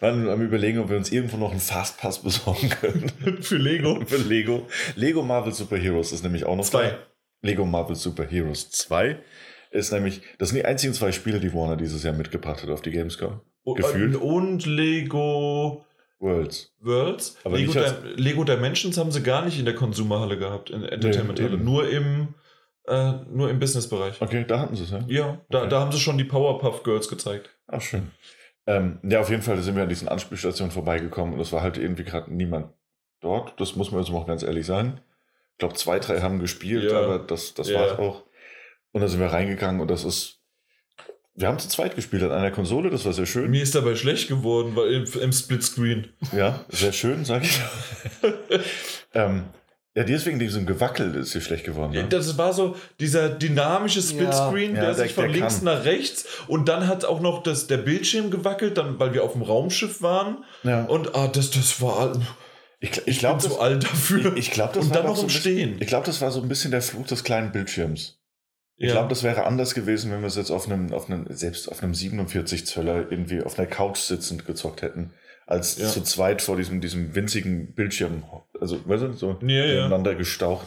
Waren am Überlegen, ob wir uns irgendwo noch einen Fastpass besorgen können. Für Lego. Lego Marvel Super Heroes ist nämlich auch noch dabei. Lego Marvel Super Heroes 2 ist nämlich, das sind die einzigen zwei Spiele, die Warner dieses Jahr mitgebracht hat auf die Gamescom. Gefühlt. Und Lego Worlds. Aber Lego Dimensions haben sie gar nicht in der Konsumerhalle gehalle gehabt, in der Entertainment-Halle, nur im Business-Bereich. Okay, da hatten sie es, ja? Ja, da haben sie schon die Powerpuff Girls gezeigt. Ach, schön. Auf jeden Fall sind wir an diesen Anspielstationen vorbeigekommen und es war halt irgendwie gerade niemand dort. Das muss man jetzt mal ganz ehrlich sagen. Ich glaube, 2, 3 haben gespielt, aber das war es auch. Und da sind wir reingegangen und das ist... Wir haben zu zweit gespielt an einer Konsole, das war sehr schön. Mir ist dabei schlecht geworden, weil im Splitscreen. Ja, sehr schön, sag ich. Deswegen diesem Gewackel ist hier schlecht geworden. Ne? Das war so dieser dynamische Splitscreen, der sich von links nach rechts und dann hat auch noch der Bildschirm gewackelt, dann, weil wir auf dem Raumschiff waren. Ja. Und das war... Ich glaube, das bin zu alt dafür. Ich glaub, das und war dann noch so Stehen. Ich glaube, das war so ein bisschen der Fluch des kleinen Bildschirms. Ich glaube, das wäre anders gewesen, wenn wir es jetzt auf einem 47 Zöller irgendwie auf einer Couch sitzend gezockt hätten, als zu zweit vor diesem winzigen Bildschirm, also weißt du, so nebeneinander gestaucht.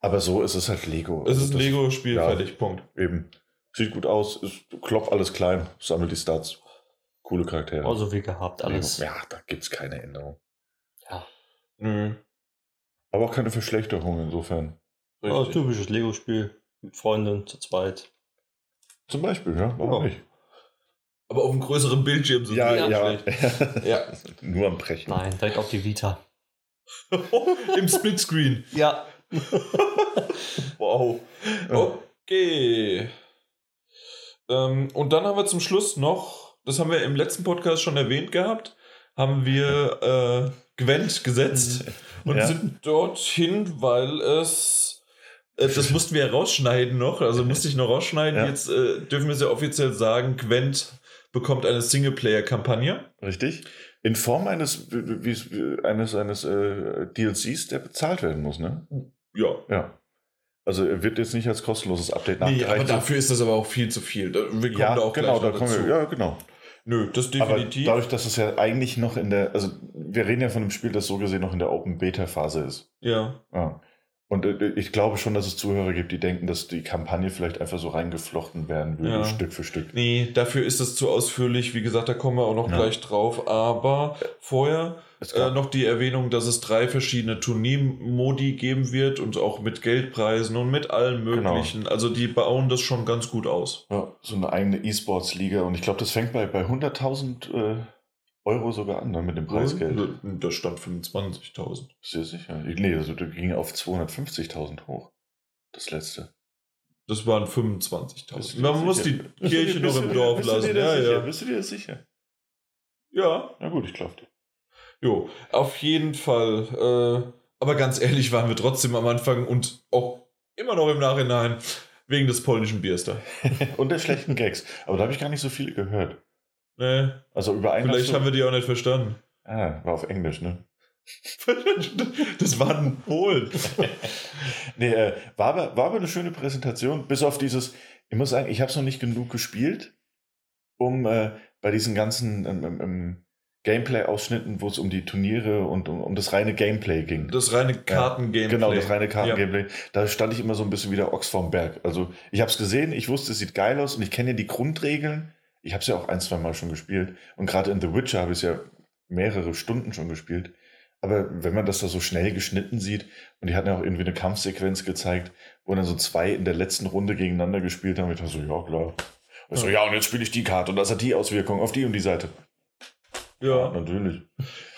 Aber so ist es halt Lego. Es ist ein Lego-Spiel, fertig, Punkt. Eben. Sieht gut aus, ist Klopf alles klein, sammelt die Stats. Coole Charaktere. Also wie gehabt alles. Lego. Ja, da gibt's keine Änderung. Ja. Nö. Aber auch keine Verschlechterung insofern. Ja, also typisches Lego-Spiel. Mit Freunden zu zweit. Zum Beispiel, ja, warum nicht? Aber auf einem größeren Bildschirm so. Ja. Nur am Brechen. Nein, direkt auf die Vita. Im Splitscreen. Ja. Wow. Okay. Und dann haben wir zum Schluss noch, das haben wir im letzten Podcast schon erwähnt gehabt, haben wir Gwent gesetzt und sind dorthin, weil es... Das mussten wir ja rausschneiden noch, also musste ich noch rausschneiden. Ja. Jetzt dürfen wir es ja offiziell sagen, Gwent bekommt eine Singleplayer-Kampagne. Richtig. In Form eines DLCs, der bezahlt werden muss, ne? Ja. Also er wird jetzt nicht als kostenloses Update nachgereicht. Nee, aber dafür ist das aber auch viel zu viel. Wir kommen da auch genau, gleich da kommen dazu. Ja, genau. Nö, das definitiv. Aber dadurch, dass es ja eigentlich noch wir reden ja von einem Spiel, das so gesehen noch in der Open-Beta-Phase ist. Ja. Und ich glaube schon, dass es Zuhörer gibt, die denken, dass die Kampagne vielleicht einfach so reingeflochten werden würde, Stück für Stück. Nee, dafür ist es zu ausführlich. Wie gesagt, da kommen wir auch noch gleich drauf. Aber vorher noch die Erwähnung, dass es 3 verschiedene Turniermodi geben wird und auch mit Geldpreisen und mit allen möglichen. Genau. Also die bauen das schon ganz gut aus. Ja, so eine eigene E-Sports-Liga. Und ich glaube, das fängt bei 100.000 Euro sogar an, dann mit dem Preisgeld. Da stand 25.000. Sehr sicher. Nee, also das ging auf 250.000 hoch. Das letzte. Das waren 25.000. Man muss die Kirche noch im Dorf lassen. Bist du dir das sicher? Ja. Na gut, ich glaube dir. Jo, auf jeden Fall. Aber ganz ehrlich waren wir trotzdem am Anfang und auch immer noch im Nachhinein wegen des polnischen Biers da. Und der schlechten Gags. Aber da habe ich gar nicht so viele gehört. Nee. Also über einen vielleicht haben wir die auch nicht verstanden. Ah, war auf Englisch, ne? Das war ein Pol. Nee, war aber eine schöne Präsentation, bis auf dieses, ich muss sagen, ich habe es noch nicht genug gespielt, um bei diesen ganzen Gameplay-Ausschnitten, wo es um die Turniere und um das reine Gameplay ging. Das reine Karten-Gameplay. Ja, genau, das reine Karten-Gameplay. Ja. Da stand ich immer so ein bisschen wie der Ochs vom Berg. Also ich habe es gesehen, ich wusste, es sieht geil aus und ich kenne ja die Grundregeln. Ich habe es ja auch 1-2 Mal schon gespielt und gerade in The Witcher habe ich es ja mehrere Stunden schon gespielt. Aber wenn man das da so schnell geschnitten sieht, und die hatten ja auch irgendwie eine Kampfsequenz gezeigt, wo dann so 2 in der letzten Runde gegeneinander gespielt haben, ich dachte so, ja klar. Und so, ja, und jetzt spiele ich die Karte und das hat die Auswirkung auf die und die Seite. Ja, natürlich.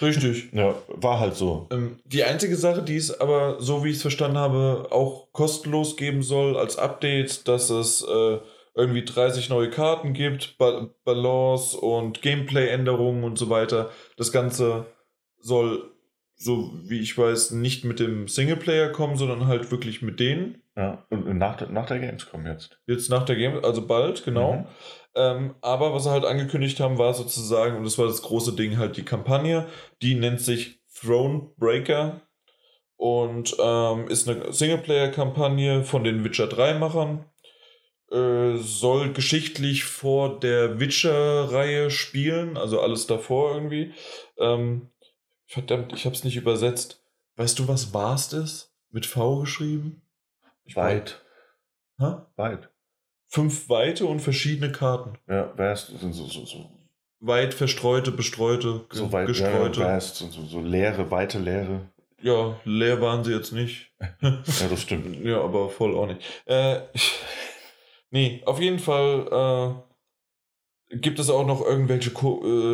Richtig. Ja, war halt so. Die einzige Sache, die es aber, so wie ich es verstanden habe, auch kostenlos geben soll als Update, dass es irgendwie 30 neue Karten gibt, Balance und Gameplay-Änderungen und so weiter. Das Ganze soll, so wie ich weiß, nicht mit dem Singleplayer kommen, sondern halt wirklich mit denen. Ja, und nach der Gamescom jetzt. Jetzt nach der Gamescom, also bald, genau. Mhm. Aber was sie halt angekündigt haben, war sozusagen, und das war das große Ding, halt die Kampagne, die nennt sich Thronebreaker und ist eine Singleplayer-Kampagne von den Witcher 3-Machern. Soll geschichtlich vor der Witcher-Reihe spielen, also alles davor irgendwie. Verdammt, ich hab's nicht übersetzt. Weißt du, was Vast ist? Mit V geschrieben? Weit. Ha? Weit. 5 weite und verschiedene Karten. Ja, Vast sind so. Weit verstreute, bestreute, so weit, gestreute. Ja, Vast sind so leere, weite Leere. Ja, leer waren sie jetzt nicht. Ja, das stimmt. Ja, aber voll auch nicht. Nee, auf jeden Fall gibt es auch noch irgendwelche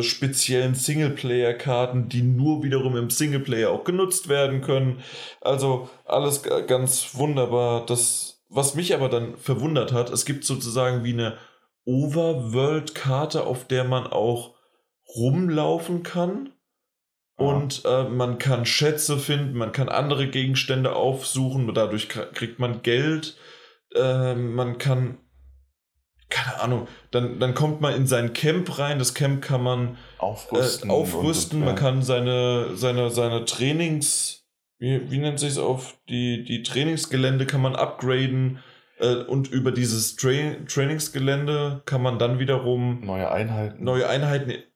speziellen Singleplayer-Karten, die nur wiederum im Singleplayer auch genutzt werden können. Also alles ganz wunderbar. Das, was mich aber dann verwundert hat, es gibt sozusagen wie eine Overworld-Karte, auf der man auch rumlaufen kann. Und man kann Schätze finden, man kann andere Gegenstände aufsuchen, dadurch kriegt man Geld. Man kann... Keine Ahnung, dann kommt man in sein Camp rein, das Camp kann man aufrüsten. Man kann seine Trainings, wie nennt sich es auf, die Trainingsgelände kann man upgraden und über dieses Trainingsgelände kann man dann wiederum neue Einheiten,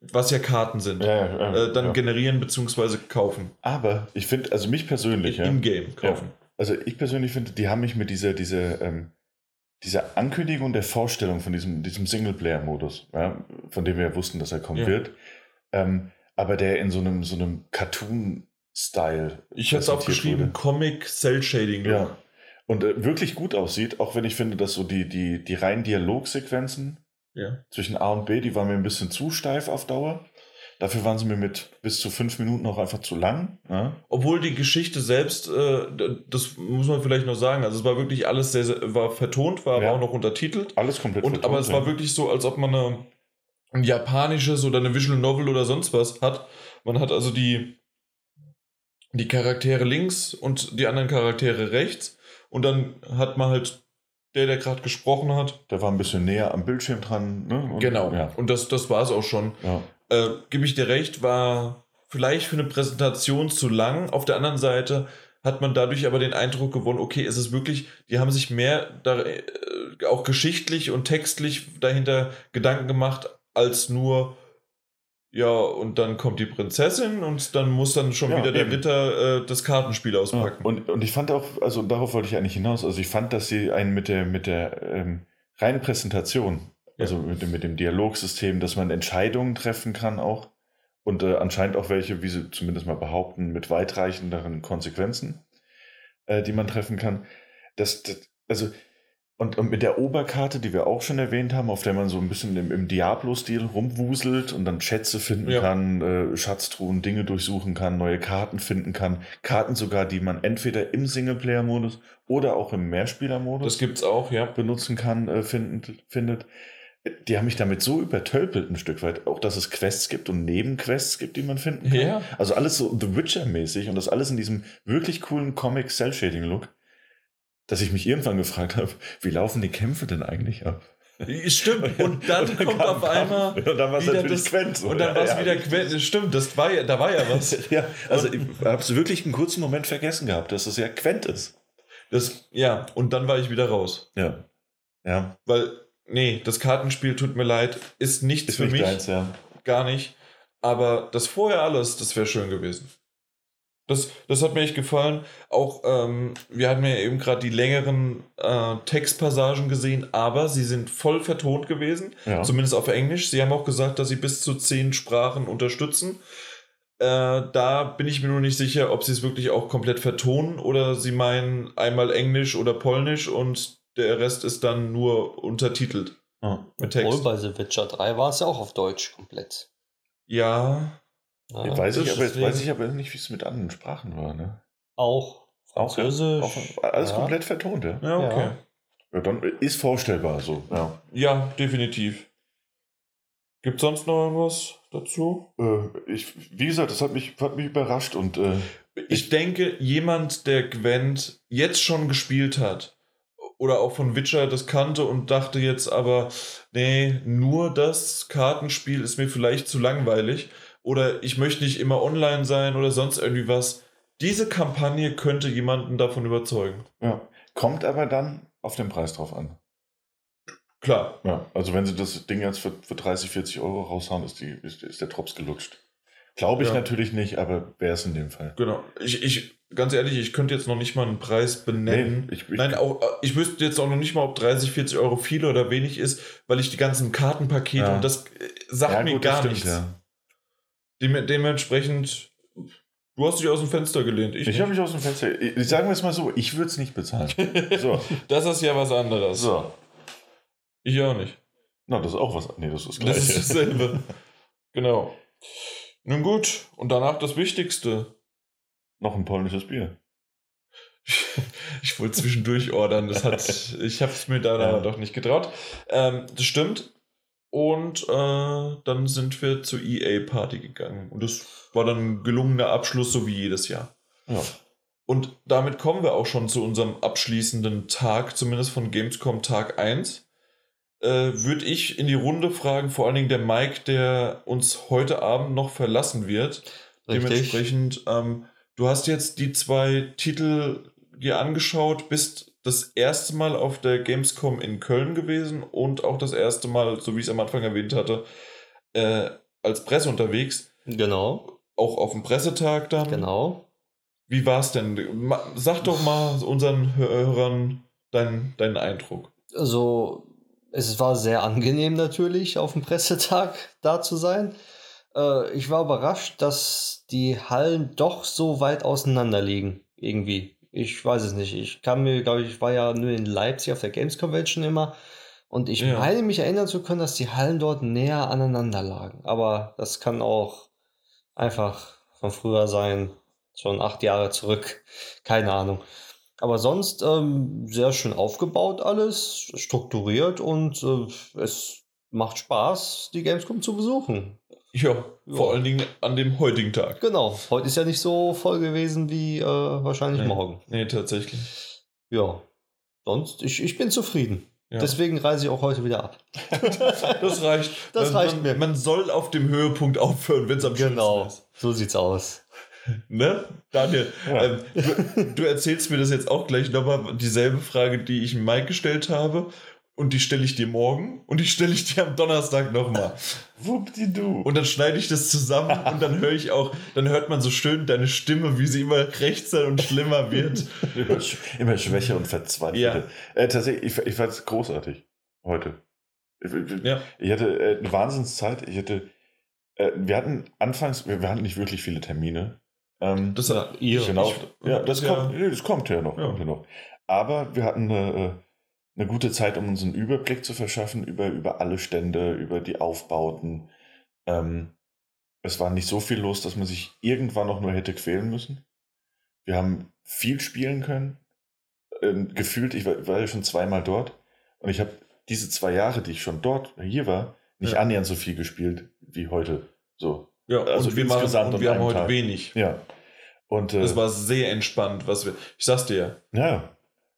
was ja Karten sind, generieren bzw. kaufen. Aber ich finde, also mich persönlich... In-game kaufen. Ja. Also ich persönlich finde, die haben mich mit dieser Ankündigung der Vorstellung von diesem Singleplayer-Modus, ja, von dem wir ja wussten, dass er kommen wird, aber der in so einem Cartoon-Style. Ich hätte es auch geschrieben, Comic-Cell-Shading. Ja. Und wirklich gut aussieht, auch wenn ich finde, dass so die reinen Dialogsequenzen zwischen A und B, die waren mir ein bisschen zu steif auf Dauer. Dafür waren sie mir mit bis zu 5 Minuten auch einfach zu lang. Ja? Obwohl die Geschichte selbst, das muss man vielleicht noch sagen, also es war wirklich alles sehr, sehr war vertont, war aber auch noch untertitelt. Alles komplett vertont. Aber es war wirklich so, als ob man ein japanisches oder eine Visual Novel oder sonst was hat. Man hat also die Charaktere links und die anderen Charaktere rechts und dann hat man halt der gerade gesprochen hat. Der war ein bisschen näher am Bildschirm dran. Ne? Und, genau, und das war es auch schon. Ja. Gebe ich dir recht, war vielleicht für eine Präsentation zu lang. Auf der anderen Seite hat man dadurch aber den Eindruck gewonnen, okay, es ist wirklich, die haben sich mehr auch geschichtlich und textlich dahinter Gedanken gemacht, als nur, ja, und dann kommt die Prinzessin und dann muss dann schon wieder der Ritter das Kartenspiel auspacken. Ja, und ich fand auch, also darauf wollte ich eigentlich hinaus, also ich fand, dass sie einen mit der reinen Präsentation, also mit dem Dialogsystem, dass man Entscheidungen treffen kann auch und anscheinend auch welche, wie sie zumindest mal behaupten, mit weitreichenderen Konsequenzen, die man treffen kann. Und mit der Oberkarte, die wir auch schon erwähnt haben, auf der man so ein bisschen im Diablo-Stil rumwuselt und dann Schätze finden kann, Schatztruhen, Dinge durchsuchen kann, neue Karten finden kann. Karten sogar, die man entweder im Singleplayer-Modus oder auch im Mehrspieler-Modus benutzen kann, findet. Die haben mich damit so übertölpelt ein Stück weit, auch dass es Quests gibt und Nebenquests gibt, die man finden kann. Ja. Also alles so The Witcher-mäßig und das alles in diesem wirklich coolen Comic-Cell-Shading-Look, dass ich mich irgendwann gefragt habe, wie laufen die Kämpfe denn eigentlich ab? Stimmt, und dann kommt auf einmal. Und dann war es natürlich Gwent. Und dann war es wieder Gwent. Stimmt, da war ja was. Ja, also ich habe es wirklich einen kurzen Moment vergessen gehabt, dass es ja Gwent ist. Ja, und dann war ich wieder raus. Ja. Ja. Weil, nee, das Kartenspiel, tut mir leid, ist nichts für mich. Deins, ja. Gar nicht. Aber das vorher alles, das wäre schön gewesen. Das hat mir echt gefallen. Auch, wir hatten ja eben gerade die längeren Textpassagen gesehen, aber sie sind voll vertont gewesen, ja. Zumindest auf Englisch. Sie haben auch gesagt, dass sie bis zu 10 Sprachen unterstützen. Da bin ich mir nur nicht sicher, ob sie es wirklich auch komplett vertonen oder sie meinen einmal Englisch oder Polnisch und der Rest ist dann nur untertitelt. Ja. Mit Text. Obwohl bei The Witcher 3 war es ja auch auf Deutsch komplett. Ja. Ja, weiß ich aber nicht, wie es mit anderen Sprachen war, ne? Auch Französisch. Auch, alles komplett vertont, ja? Ja, okay. Ja, dann ist vorstellbar so. Ja, ja, definitiv. Gibt es sonst noch irgendwas dazu? Wie gesagt, das hat mich überrascht. Und ich denke, jemand, der Gwent jetzt schon gespielt hat oder auch von Witcher das kannte und dachte jetzt aber, nee, nur das Kartenspiel ist mir vielleicht zu langweilig, oder ich möchte nicht immer online sein oder sonst irgendwie was. Diese Kampagne könnte jemanden davon überzeugen. Ja. Kommt aber dann auf den Preis drauf an. Klar. Ja, also wenn sie das Ding jetzt für 30, 40 €, raushauen, ist der Drops gelutscht. Glaube ich natürlich nicht, aber wäre es in dem Fall. Genau. Ganz ehrlich, ich könnte jetzt noch nicht mal einen Preis benennen. Nee, ich wüsste jetzt auch noch nicht mal, ob 30, 40 € viel oder wenig ist, weil ich die ganzen Kartenpakete und das sagt mir gar nichts. Ja. Dementsprechend, du hast dich aus dem Fenster gelehnt. Ich habe mich aus dem Fenster gelehnt. Sagen wir es mal so, ich würde es nicht bezahlen. So. Das ist ja was anderes. So. Ich auch nicht. Na, das ist auch was. Nee, das ist das Gleiche. Das ist dasselbe. Genau. Nun gut, und danach das Wichtigste. Noch ein polnisches Bier. Ich wollte zwischendurch ordern. Ich habe es mir da doch nicht getraut. Das stimmt. Und dann sind wir zur EA-Party gegangen. Und das war dann ein gelungener Abschluss, so wie jedes Jahr. Ja. Und damit kommen wir auch schon zu unserem abschließenden Tag, zumindest von Gamescom Tag 1. Würde ich in die Runde fragen, vor allen Dingen der Mike, der uns heute Abend noch verlassen wird. Richtig. Dementsprechend, du hast jetzt die 2 Titel dir angeschaut, bist das erste Mal auf der Gamescom in Köln gewesen und auch das erste Mal, so wie ich es am Anfang erwähnt hatte, als Presse unterwegs. Genau. Auch auf dem Pressetag dann. Genau. Wie war es denn? Sag doch mal unseren Hörern deinen Eindruck. Also, es war sehr angenehm natürlich, auf dem Pressetag da zu sein. Ich war überrascht, dass die Hallen doch so weit auseinander liegen, irgendwie. Ich weiß es nicht. Ich war ja nur in Leipzig auf der Games Convention immer. Und ich meine, mich erinnern zu können, dass die Hallen dort näher aneinander lagen. Aber das kann auch einfach von früher sein. Schon 8 Jahre zurück. Keine Ahnung. Aber sonst sehr schön aufgebaut alles, strukturiert und es macht Spaß, die Gamescom zu besuchen. Ja, vor allen Dingen an dem heutigen Tag. Genau, heute ist ja nicht so voll gewesen wie wahrscheinlich morgen. Nee, tatsächlich. Ja, sonst, ich bin zufrieden. Ja. Deswegen reise ich auch heute wieder ab. Das reicht. Das reicht mir. Man soll auf dem Höhepunkt aufhören, wenn es am schönsten ist. Genau, so sieht's aus. Ne, Daniel, ja. Du erzählst mir das jetzt auch gleich nochmal, dieselbe Frage, die ich Mike gestellt habe. Und die stelle ich dir morgen und die stelle ich dir am Donnerstag nochmal. Wuppdidu. Und dann schneide ich das zusammen und dann höre ich auch, dann hört man so schön deine Stimme, wie sie immer krächzer und schlimmer wird. Immer schwächer und verzweifelt. Ja. Tatsächlich, ich fand es großartig heute. Ich hatte eine Wahnsinnszeit. Wir hatten nicht wirklich viele Termine. Das war ihr. Genau. Ja, das kommt ja noch. Aber wir hatten eine gute Zeit, um uns einen Überblick zu verschaffen über alle Stände, über die Aufbauten. Es war nicht so viel los, dass man sich irgendwann auch nur hätte quälen müssen. Wir haben viel spielen können. Gefühlt, ich war ja schon 2-mal dort und ich habe diese 2 Jahre, die ich schon hier war, nicht annähernd so viel gespielt wie heute. So. Ja, also und wir haben heute Tag. Wenig. Ja. Und das war sehr entspannt, ich sag's dir ja. Ja.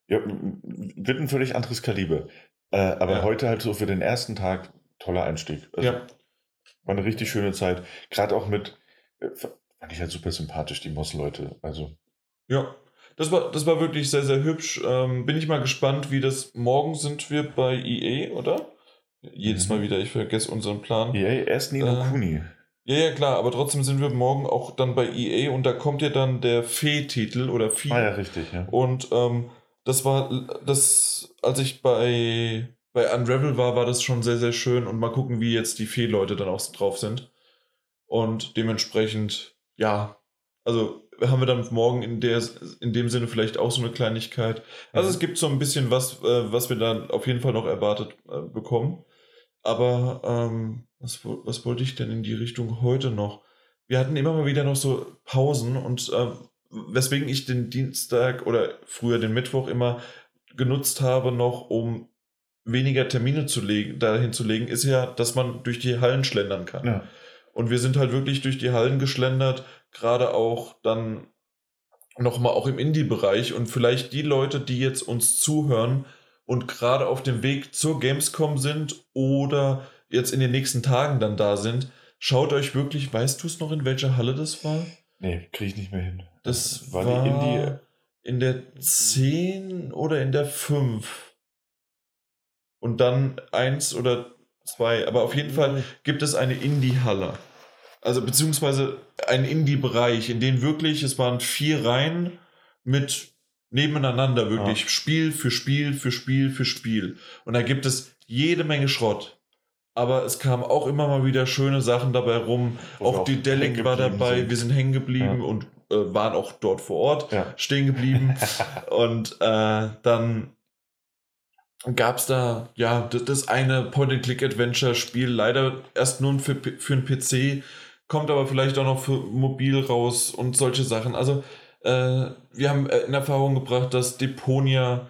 Ja, wird ein völlig anderes Kaliber. Aber heute halt so für den ersten Tag toller Einstieg. Also, ja. War eine richtig schöne Zeit. Gerade auch mit, fand ich halt super sympathisch, die Moss-Leute. Also. Ja, das war wirklich sehr, sehr hübsch. Bin ich mal gespannt, wie das morgen sind wir bei EA, oder? Jedes Mal wieder, ich vergesse unseren Plan. EA, erst Ni no Kuni. Ja, klar, aber trotzdem sind wir morgen auch dann bei EA und da kommt ja dann der Fee-Titel oder Fee. Ah ja, richtig, ja. Und das war, als ich bei Unravel war das schon sehr, sehr schön und mal gucken, wie jetzt die Fee-Leute dann auch drauf sind. Und dementsprechend, ja, also haben wir dann morgen in dem Sinne vielleicht auch so eine Kleinigkeit. Also es gibt so ein bisschen was wir dann auf jeden Fall noch erwartet bekommen. Aber was wollte ich denn in die Richtung heute noch? Wir hatten immer mal wieder noch so Pausen und weswegen ich den Dienstag oder früher den Mittwoch immer genutzt habe noch, um weniger Termine dahin zu legen, ist ja, dass man durch die Hallen schlendern kann. Ja. Und wir sind halt wirklich durch die Hallen geschlendert, gerade auch dann nochmal auch im Indie-Bereich und vielleicht die Leute, die jetzt uns zuhören und gerade auf dem Weg zur Gamescom sind oder jetzt in den nächsten Tagen dann da sind, schaut euch wirklich, weißt du es noch, in welcher Halle das war? Nee, kriege ich nicht mehr hin. Das war die Indie in der 10 oder in der 5. Und dann 1 oder 2. Aber auf jeden Fall gibt es eine Indie-Halle. Also beziehungsweise einen Indie-Bereich, in dem wirklich, es waren 4 Reihen mit nebeneinander wirklich Spiel für Spiel für Spiel für Spiel. Und da gibt es jede Menge Schrott. Aber es kamen auch immer mal wieder schöne Sachen dabei rum. Auch die Delic war dabei, wir sind hängen geblieben und waren auch dort vor Ort stehen geblieben. Und dann gab es da das eine Point-and-Click-Adventure-Spiel, leider erst nur für einen PC, kommt aber vielleicht auch noch für mobil raus und solche Sachen. Also wir haben in Erfahrung gebracht, dass Deponia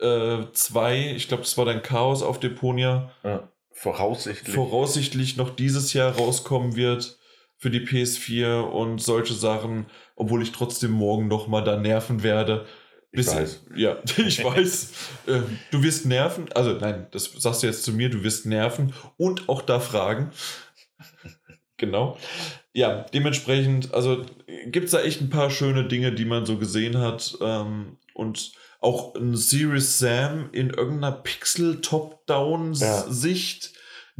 2, ich glaube das war dann Chaos auf Deponia, voraussichtlich noch dieses Jahr rauskommen wird für die PS4 und solche Sachen, obwohl ich trotzdem morgen nochmal da nerven werde. Ich weiß. Du wirst nerven. Also nein, das sagst du jetzt zu mir. Du wirst nerven und auch da fragen. Genau. Ja, dementsprechend, also gibt es da echt ein paar schöne Dinge, die man so gesehen hat. Und auch ein Serious Sam in irgendeiner Pixel-Top-Down-Sicht.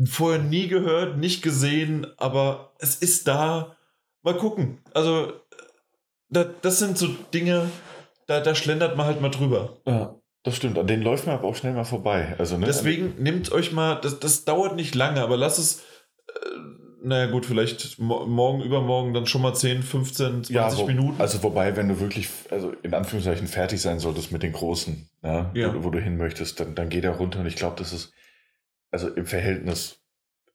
Vorher nie gehört, nicht gesehen, aber es ist da. Mal gucken. Also das sind so Dinge, da schlendert man halt mal drüber. Ja, das stimmt. An denen läuft man aber auch schnell mal vorbei. Also, ne? Deswegen nehmt euch mal, das dauert nicht lange, aber lasst es, vielleicht morgen, übermorgen dann schon mal 10, 15, 20 Minuten. Also wobei, wenn du wirklich, also in Anführungszeichen fertig sein solltest mit den Großen, ne? Wo du hin möchtest, dann geh da runter und ich glaube, das ist, also im Verhältnis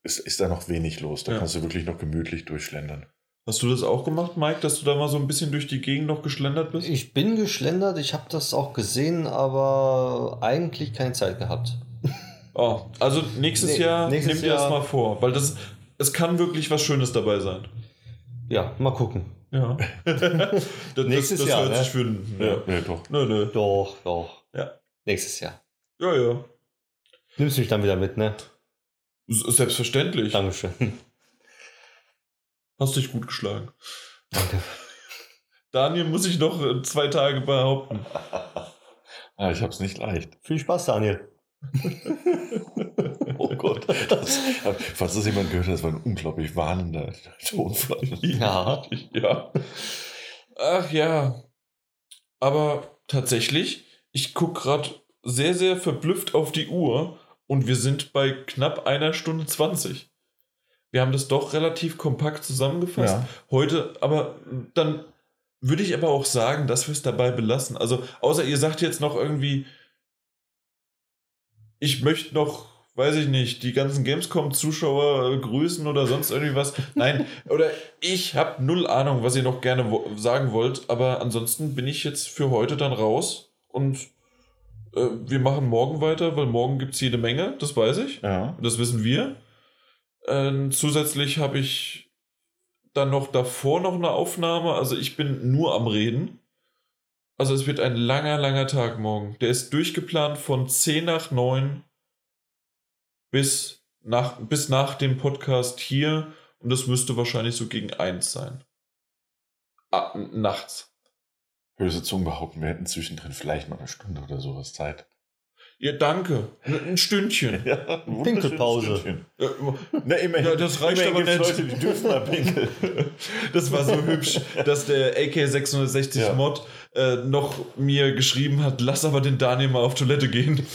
ist da noch wenig los. Da kannst du wirklich noch gemütlich durchschlendern. Hast du das auch gemacht, Mike, dass du da mal so ein bisschen durch die Gegend noch geschlendert bist? Ich bin geschlendert, ich habe das auch gesehen, aber eigentlich keine Zeit gehabt. Oh, also nächstes Jahr nimm dir das mal vor, weil es kann wirklich was Schönes dabei sein. Ja, mal gucken. Ja. Nächstes Jahr, hört sich finden. Ja. Nee, doch. Nö. Doch. Ja. Nächstes Jahr. Ja. Nimmst du mich dann wieder mit, ne? Selbstverständlich. Dankeschön. Hast dich gut geschlagen. Danke. Daniel muss ich noch 2 Tage behaupten. Ah, ich hab's nicht leicht. Viel Spaß, Daniel. Oh Gott. Falls das jemand gehört hat, das war ein unglaublich warnender Tonfall. Ja. Ach ja. Aber tatsächlich, ich guck gerade sehr, sehr verblüfft auf die Uhr und wir sind bei knapp 1 Stunde 20. Wir haben das doch relativ kompakt zusammengefasst. Ja. Heute, aber dann würde ich aber auch sagen, dass wir es dabei belassen. Also, außer ihr sagt jetzt noch irgendwie, ich möchte noch, weiß ich nicht, die ganzen Gamescom-Zuschauer grüßen oder sonst irgendwie was. Nein, oder ich habe 0 Ahnung, was ihr noch gerne sagen wollt. Aber ansonsten bin ich jetzt für heute dann raus und wir machen morgen weiter, weil morgen gibt es jede Menge, das weiß ich. Ja. Das wissen wir. Zusätzlich habe ich dann noch davor eine Aufnahme. Also ich bin nur am Reden. Also es wird ein langer, langer Tag morgen. Der ist durchgeplant von 10 nach 9 bis nach dem Podcast hier. Und das müsste wahrscheinlich so gegen 1 sein. Nachts. Böse Zungen behaupten, wir hätten zwischendrin vielleicht mal eine Stunde oder sowas Zeit. Ja, danke. Ein Stündchen. Ja, Pinkelpause. Na, immerhin. Ja, das reicht immerhin aber nicht. Leute, die dürfen da pinkeln. Das war so hübsch, dass der AK660 ja. Mod noch mir geschrieben hat, lass aber den Daniel mal auf Toilette gehen.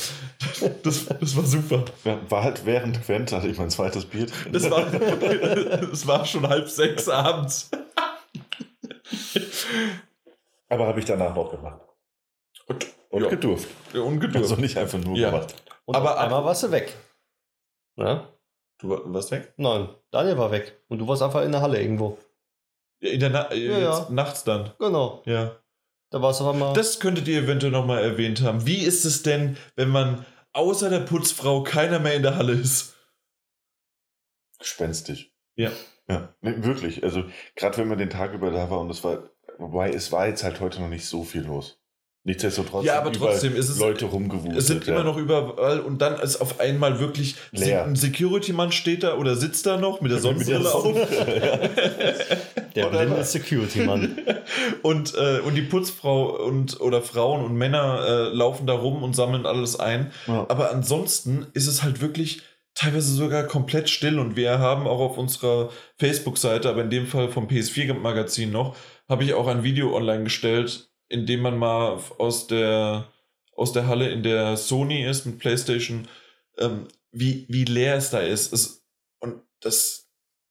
Das war super. War halt während Gwent, hatte ich mein zweites Bier. Das war schon 5:30 abends. Aber habe ich danach noch gemacht. Und gedurft. Ja, also nicht einfach nur gemacht. Und aber einmal warst du weg. Ja? Du warst weg? Nein, Daniel war weg. Und du warst einfach in der Halle irgendwo. Ja, in der nachts dann. Genau. Ja. Da warst du aber mal. Das könntet ihr eventuell nochmal erwähnt haben. Wie ist es denn, wenn man außer der Putzfrau keiner mehr in der Halle ist? Gespenstisch. Ja. Ja, nee, wirklich. Also, gerade wenn man den Tag über da war und es war. Wobei, es war jetzt halt heute noch nicht so viel los. Nichtsdestotrotz ja, aber trotzdem ist es Leute rumgewuselt. Es sind immer noch überall und dann ist auf einmal wirklich leer. Ein Security-Mann steht da oder sitzt da noch mit der Sonnenbrille auf. Der blinde Security-Mann. Und die Putzfrau oder Frauen und Männer laufen da rum und sammeln alles ein. Ja. Aber ansonsten ist es halt wirklich teilweise sogar komplett still und wir haben auch auf unserer Facebook-Seite, aber in dem Fall vom PS4-Magazin noch, habe ich auch ein Video online gestellt, in dem man mal aus der Halle, in der Sony ist, mit PlayStation, wie leer es da ist.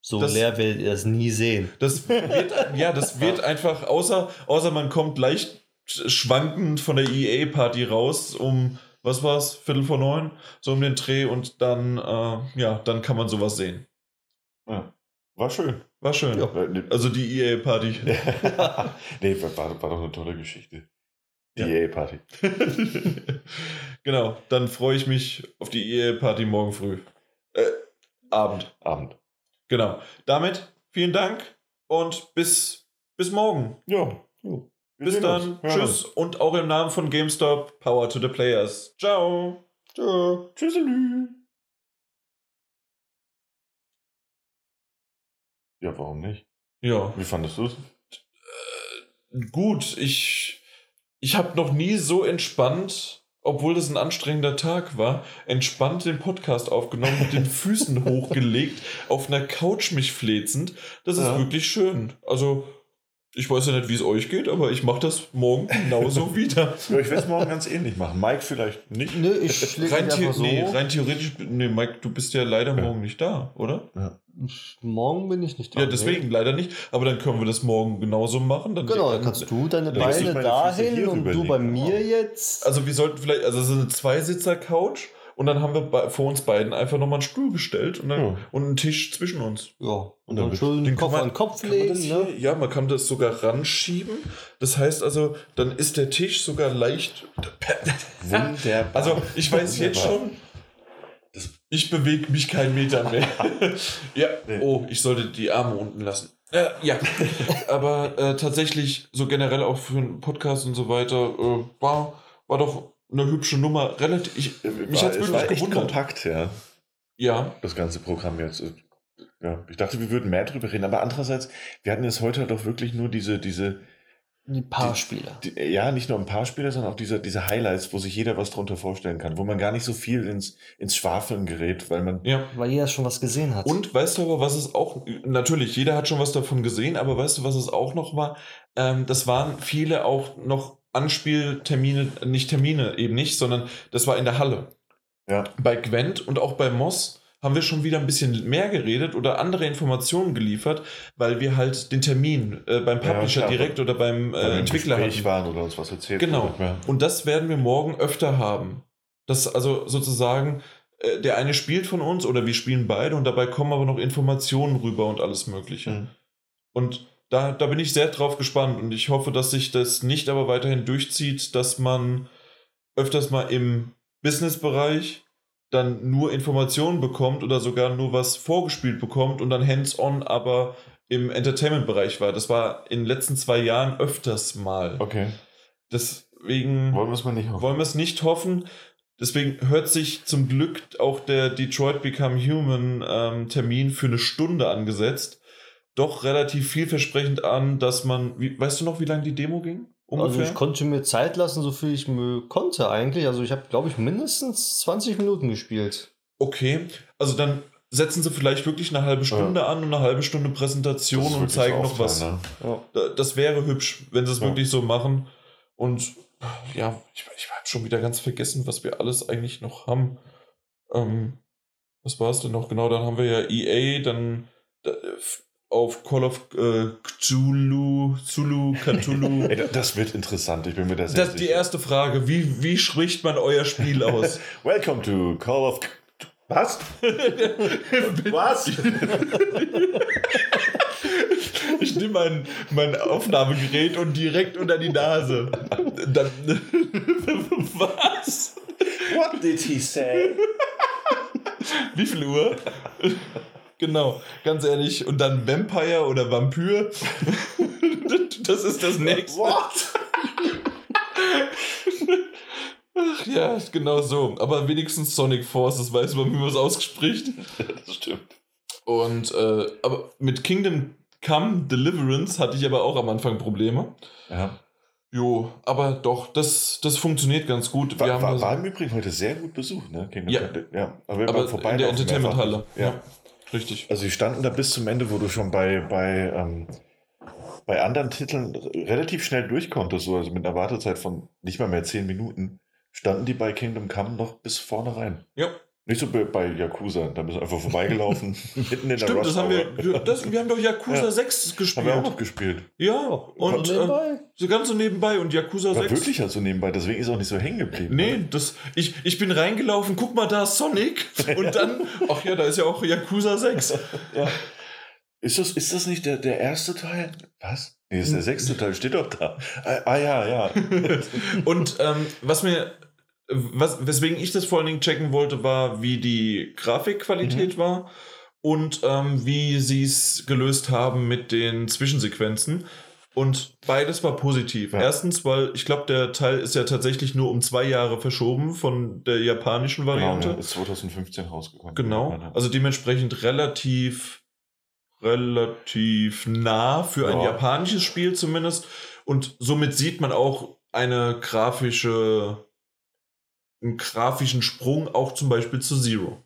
So leer werdet ihr das nie sehen. Das wird einfach, außer man kommt leicht schwankend von der EA-Party raus, was war's, 8:45, so um den Dreh und dann, dann kann man sowas sehen. Ja. War schön. Ja. Also die EA-Party. Nee, war doch eine tolle Geschichte. Die EA-Party. Genau, dann freue ich mich auf die EA-Party morgen früh. Abend. Genau. Damit vielen Dank und bis morgen. Ja. Bis dann. Tschüss. Und auch im Namen von GameStop, Power to the Players. Ciao. Ciao. Tschüsselü. Ja, warum nicht? Ja. Wie fandest du es? Gut, ich habe noch nie so entspannt, obwohl das ein anstrengender Tag war, entspannt den Podcast aufgenommen, mit den Füßen hochgelegt, auf einer Couch mich fläzend. Das ist wirklich schön. Also, ich weiß ja nicht, wie es euch geht, aber ich mache das morgen genauso wieder. Ja, ich werde es morgen ganz ähnlich machen. Mike vielleicht nicht. Nee, ich schläge einfach so. Nee, rein theoretisch. Nee, Mike, du bist ja leider morgen nicht da, oder? Ja. Morgen bin ich nicht da. Ja, deswegen leider nicht. Aber dann können wir das morgen genauso machen. Dann genau, dann kannst du deine Beine dahin und du bei mir jetzt. Also wir sollten vielleicht, also es ist eine Zweisitzer-Couch und dann haben wir vor uns beiden einfach nochmal einen Stuhl gestellt und, und einen Tisch zwischen uns. Ja, und dann schön den Kopf an den Kopf legen. Ne? Ja, man kann das sogar ranschieben. Das heißt also, dann ist der Tisch sogar leicht wunderbar. Also ich weiß jetzt schon, ich bewege mich keinen Meter mehr. Ja, oh, ich sollte die Arme unten lassen. Aber tatsächlich, so generell auch für einen Podcast und so weiter, war doch eine hübsche Nummer. Relativ. Mich hat es wirklich gewundert. Kontakt, ja. Ja. Das ganze Programm jetzt. Ja. Ich dachte, wir würden mehr drüber reden, aber andererseits, wir hatten jetzt heute doch wirklich nur diese ein paar Spieler. Nicht nur ein paar Spieler, sondern auch diese Highlights, wo sich jeder was drunter vorstellen kann, wo man gar nicht so viel ins Schwafeln gerät, weil jeder schon was gesehen hat. Und weißt du aber, was es auch, natürlich, jeder hat schon was davon gesehen, aber weißt du, was es auch noch war? Das waren viele auch noch Anspieltermine, sondern das war in der Halle. Ja. Bei Gwent und auch bei Moss haben wir schon wieder ein bisschen mehr geredet oder andere Informationen geliefert, weil wir halt den Termin beim Publisher direkt oder beim Entwickler waren oder uns was erzählt. Genau. Und das werden wir morgen öfter haben. Das also sozusagen, der eine spielt von uns oder wir spielen beide und dabei kommen aber noch Informationen rüber und alles Mögliche. Mhm. Und da bin ich sehr drauf gespannt und ich hoffe, dass sich das nicht aber weiterhin durchzieht, dass man öfters mal im Business-Bereich dann nur Informationen bekommt oder sogar nur was vorgespielt bekommt und dann hands-on aber im Entertainment-Bereich war. Das war in den letzten 2 Jahren öfters mal. Okay. Deswegen wollen wir es nicht hoffen. Deswegen hört sich zum Glück auch der Detroit Become Human Termin für eine Stunde angesetzt doch relativ vielversprechend an, dass man, weißt du noch, wie lange die Demo ging? Ungefähr? Also ich konnte mir Zeit lassen, so viel ich konnte eigentlich. Also ich habe, glaube ich, mindestens 20 Minuten gespielt. Okay, also dann setzen sie vielleicht wirklich eine halbe Stunde an und eine halbe Stunde Präsentation und zeigen noch was. Ne? Ja. Das wäre hübsch, wenn sie es wirklich so machen. Und ja, ich habe schon wieder ganz vergessen, was wir alles eigentlich noch haben. Was war es denn noch? Genau, dann haben wir ja EA, dann auf Call of Cthulhu. Ey, das wird interessant, ich bin mir da sehr sicher. Die erste Frage, wie spricht man euer Spiel aus? Welcome to Call of Was? Was? Ich nehme mein Aufnahmegerät und direkt unter die Nase. Dann, was? What did he say? Wie viel Uhr? Genau, ganz ehrlich. Und dann Vampire oder Vampyr. Das ist das nächste. What? Ach ja, genau so. Aber wenigstens Sonic Forces weiß man, wie man es ausgespricht. Das stimmt. Und aber mit Kingdom Come Deliverance hatte ich aber auch am Anfang Probleme. Ja. Jo, aber doch, das funktioniert ganz gut. War im Übrigen heute sehr gut besucht, ne? Kingdom Come, ja. Aber in der Entertainment-Halle. Ja. Richtig. Also die standen da bis zum Ende, wo du schon bei anderen Titeln relativ schnell durch konntest, also mit einer Wartezeit von nicht mal mehr 10 Minuten, standen die bei Kingdom Come noch bis vorne rein. Ja. Nicht so bei Yakuza, da bist du einfach vorbeigelaufen, mitten in der Rush. Stimmt, wir haben doch Yakuza 6 gespielt. Haben wir auch gespielt. Ja, und so ganz so nebenbei und Yakuza 6. Wirklich so also nebenbei, deswegen ist auch nicht so hängen geblieben. Nee, ich bin reingelaufen, guck mal, da ist Sonic und dann, ach ja, da ist ja auch Yakuza 6. Ja. Ist das nicht der erste Teil? Was? Nee, ist der sechste Teil, steht doch da. Ah ja. Und weswegen ich das vor allen Dingen checken wollte, war, wie die Grafikqualität war und wie sie es gelöst haben mit den Zwischensequenzen. Und beides war positiv. Ja. Erstens, weil ich glaube, der Teil ist ja tatsächlich nur um 2 Jahre verschoben von der japanischen Variante. Genau, ist 2015 rausgekommen. Genau, also dementsprechend relativ nah für ein japanisches Spiel zumindest. Und somit sieht man auch einen grafischen Sprung auch zum Beispiel zu Zero.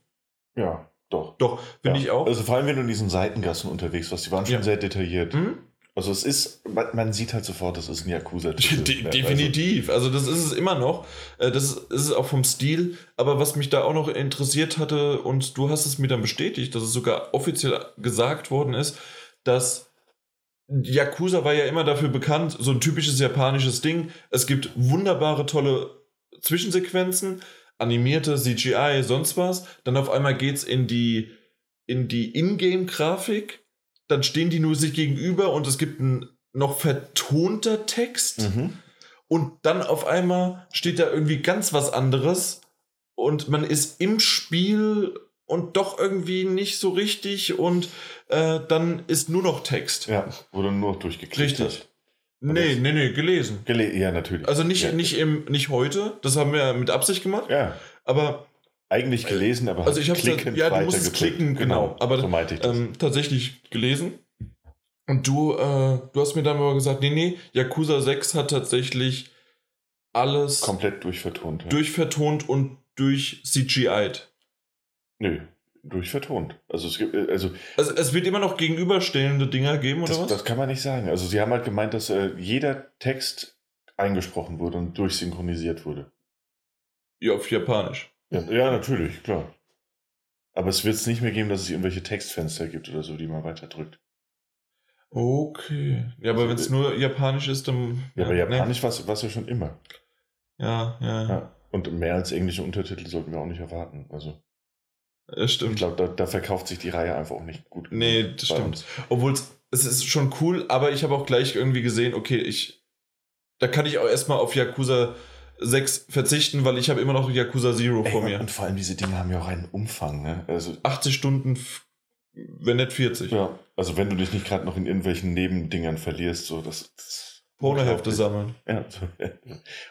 Ja, doch. Doch, finde ich auch. Also vor allem, wenn du in diesen Seitengassen unterwegs warst, die waren schon sehr detailliert. Mhm. Also es ist, man sieht halt sofort, das ist ein Yakuza-Titel. Definitiv, also das ist es immer noch. Das ist es auch vom Stil. Aber was mich da auch noch interessiert hatte, und du hast es mir dann bestätigt, dass es sogar offiziell gesagt worden ist, dass Yakuza war ja immer dafür bekannt, so ein typisches japanisches Ding. Es gibt wunderbare, tolle Zwischensequenzen, animierte CGI, sonst was, dann auf einmal geht's in die Ingame-Grafik, dann stehen die nur sich gegenüber und es gibt einen noch vertonter Text und dann auf einmal steht da irgendwie ganz was anderes und man ist im Spiel und doch irgendwie nicht so richtig und dann ist nur noch Text. Ja, oder nur noch durchgeklickt. Richtig. Nee, gelesen. Ja, natürlich. Also nicht heute, das haben wir mit Absicht gemacht. Ja. Aber eigentlich gelesen, aber also halt klicken. Ja, du musst klicken, genau. Aber so meinte ich das. Tatsächlich gelesen. Und du hast mir dann mal gesagt, nee, Yakuza 6 hat tatsächlich alles komplett durchvertont. Ja. Durchvertont und durch CGI'd. Nö. Durchvertont. Also es gibt, also es wird immer noch gegenüberstellende Dinger geben, oder was? Das kann man nicht sagen. Also sie haben halt gemeint, dass jeder Text eingesprochen wurde und durchsynchronisiert wurde. Ja, auf Japanisch. Ja, natürlich, klar. Aber es wird es nicht mehr geben, dass es irgendwelche Textfenster gibt oder so, die man weiter drückt. Okay. Ja, aber also, wenn es nur Japanisch ist, dann... Ja, aber Japanisch war es ja schon immer. Ja. Und mehr als englische Untertitel sollten wir auch nicht erwarten, also... Ja, stimmt. Ich glaube, da verkauft sich die Reihe einfach auch nicht gut. Nee, das stimmt. Obwohl, es ist schon cool, aber ich habe auch gleich irgendwie gesehen, okay, da kann ich auch erstmal auf Yakuza 6 verzichten, weil ich habe immer noch Yakuza Zero vor mir. Und vor allem, diese Dinge haben ja auch einen Umfang, ne? Also 80 Stunden, wenn nicht 40. Ja, also wenn du dich nicht gerade noch in irgendwelchen Nebendingern verlierst, so das Pornohefte sammeln. Ja.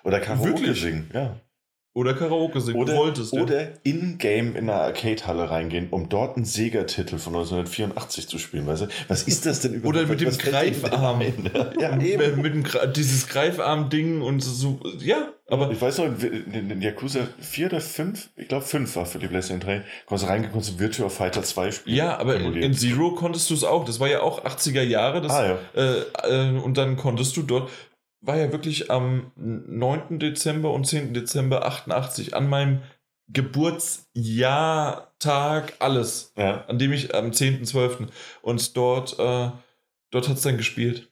Oder Karaoke singen. Ja. Oder Karaoke singen. Oder in-game in eine Arcade-Halle reingehen, um dort einen Sega-Titel von 1984 zu spielen. Weißt du? Was ist das denn überhaupt? Oder mit dem Greifarm. Ja, eben. Mit dem dieses Greifarm-Ding und so. Ja, aber... Ich weiß noch, in Yakuza 4 oder 5, ich glaube 5 war für die PlayStation 3, konntest du reingehen, konntest du Virtua Fighter 2 spielen. Ja, aber in Zero konntest du es auch. Das war ja auch 80er Jahre. Und dann konntest du dort... War ja wirklich am 9. Dezember und 10. Dezember 88 an meinem Geburtsjahrtag alles. Ja. An dem ich am 10.12. Und dort hat es dann gespielt.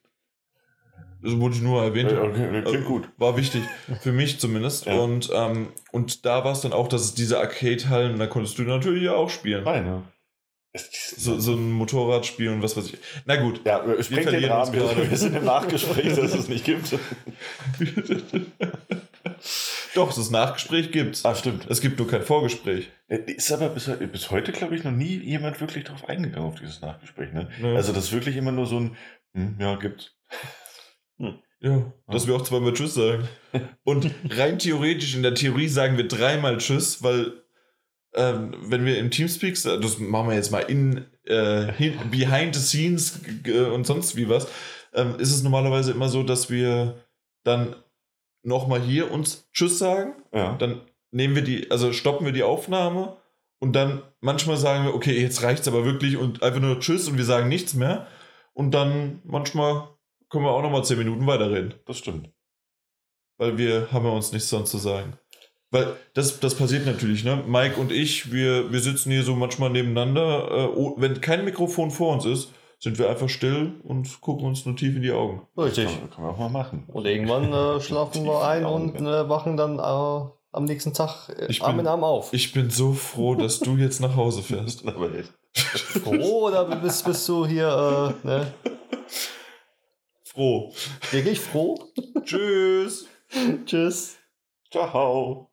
Das wurde nur erwähnt. Ja, okay, klingt gut. War wichtig. Für mich zumindest. Ja. Und da war es dann auch, dass es diese Arcade-Hallen, da konntest du natürlich ja auch spielen. Nein, ja. So ein Motorradspiel und was weiß ich. Na gut. Ja, sprengt den Rahmen gerade. Wir sind im Nachgespräch, dass es nicht gibt. Doch, das Nachgespräch gibt's. Ah, stimmt. Es gibt nur kein Vorgespräch. Ist aber bis heute, glaube ich, noch nie jemand wirklich drauf eingegangen, auf dieses Nachgespräch. Ne? Ja. Also das ist wirklich immer nur so ein ja, gibt's. Ja, dass wir auch zweimal Tschüss sagen. Und rein theoretisch, in der Theorie sagen wir dreimal Tschüss, weil wenn wir im Teamspeak, das machen wir jetzt mal behind the scenes und sonst wie was, ist es normalerweise immer so, dass wir dann nochmal hier uns Tschüss sagen, ja. Dann nehmen wir stoppen wir die Aufnahme und dann manchmal sagen wir, okay, jetzt reicht's aber wirklich und einfach nur Tschüss und wir sagen nichts mehr und dann manchmal können wir auch nochmal 10 Minuten weiterreden. Das stimmt. Weil wir haben ja uns nichts sonst zu sagen. Weil das passiert natürlich, ne? Mike und ich, wir sitzen hier so manchmal nebeneinander. Wenn kein Mikrofon vor uns ist, sind wir einfach still und gucken uns nur tief in die Augen. Richtig. Das können wir auch mal machen. Und irgendwann schlafen wir ein und wachen dann am nächsten Tag Arm in Arm auf. Ich bin so froh, dass du jetzt nach Hause fährst. Aber echt. Froh oder bist du hier, ne? Froh. Wirklich froh? Tschüss. Tschüss. Ciao.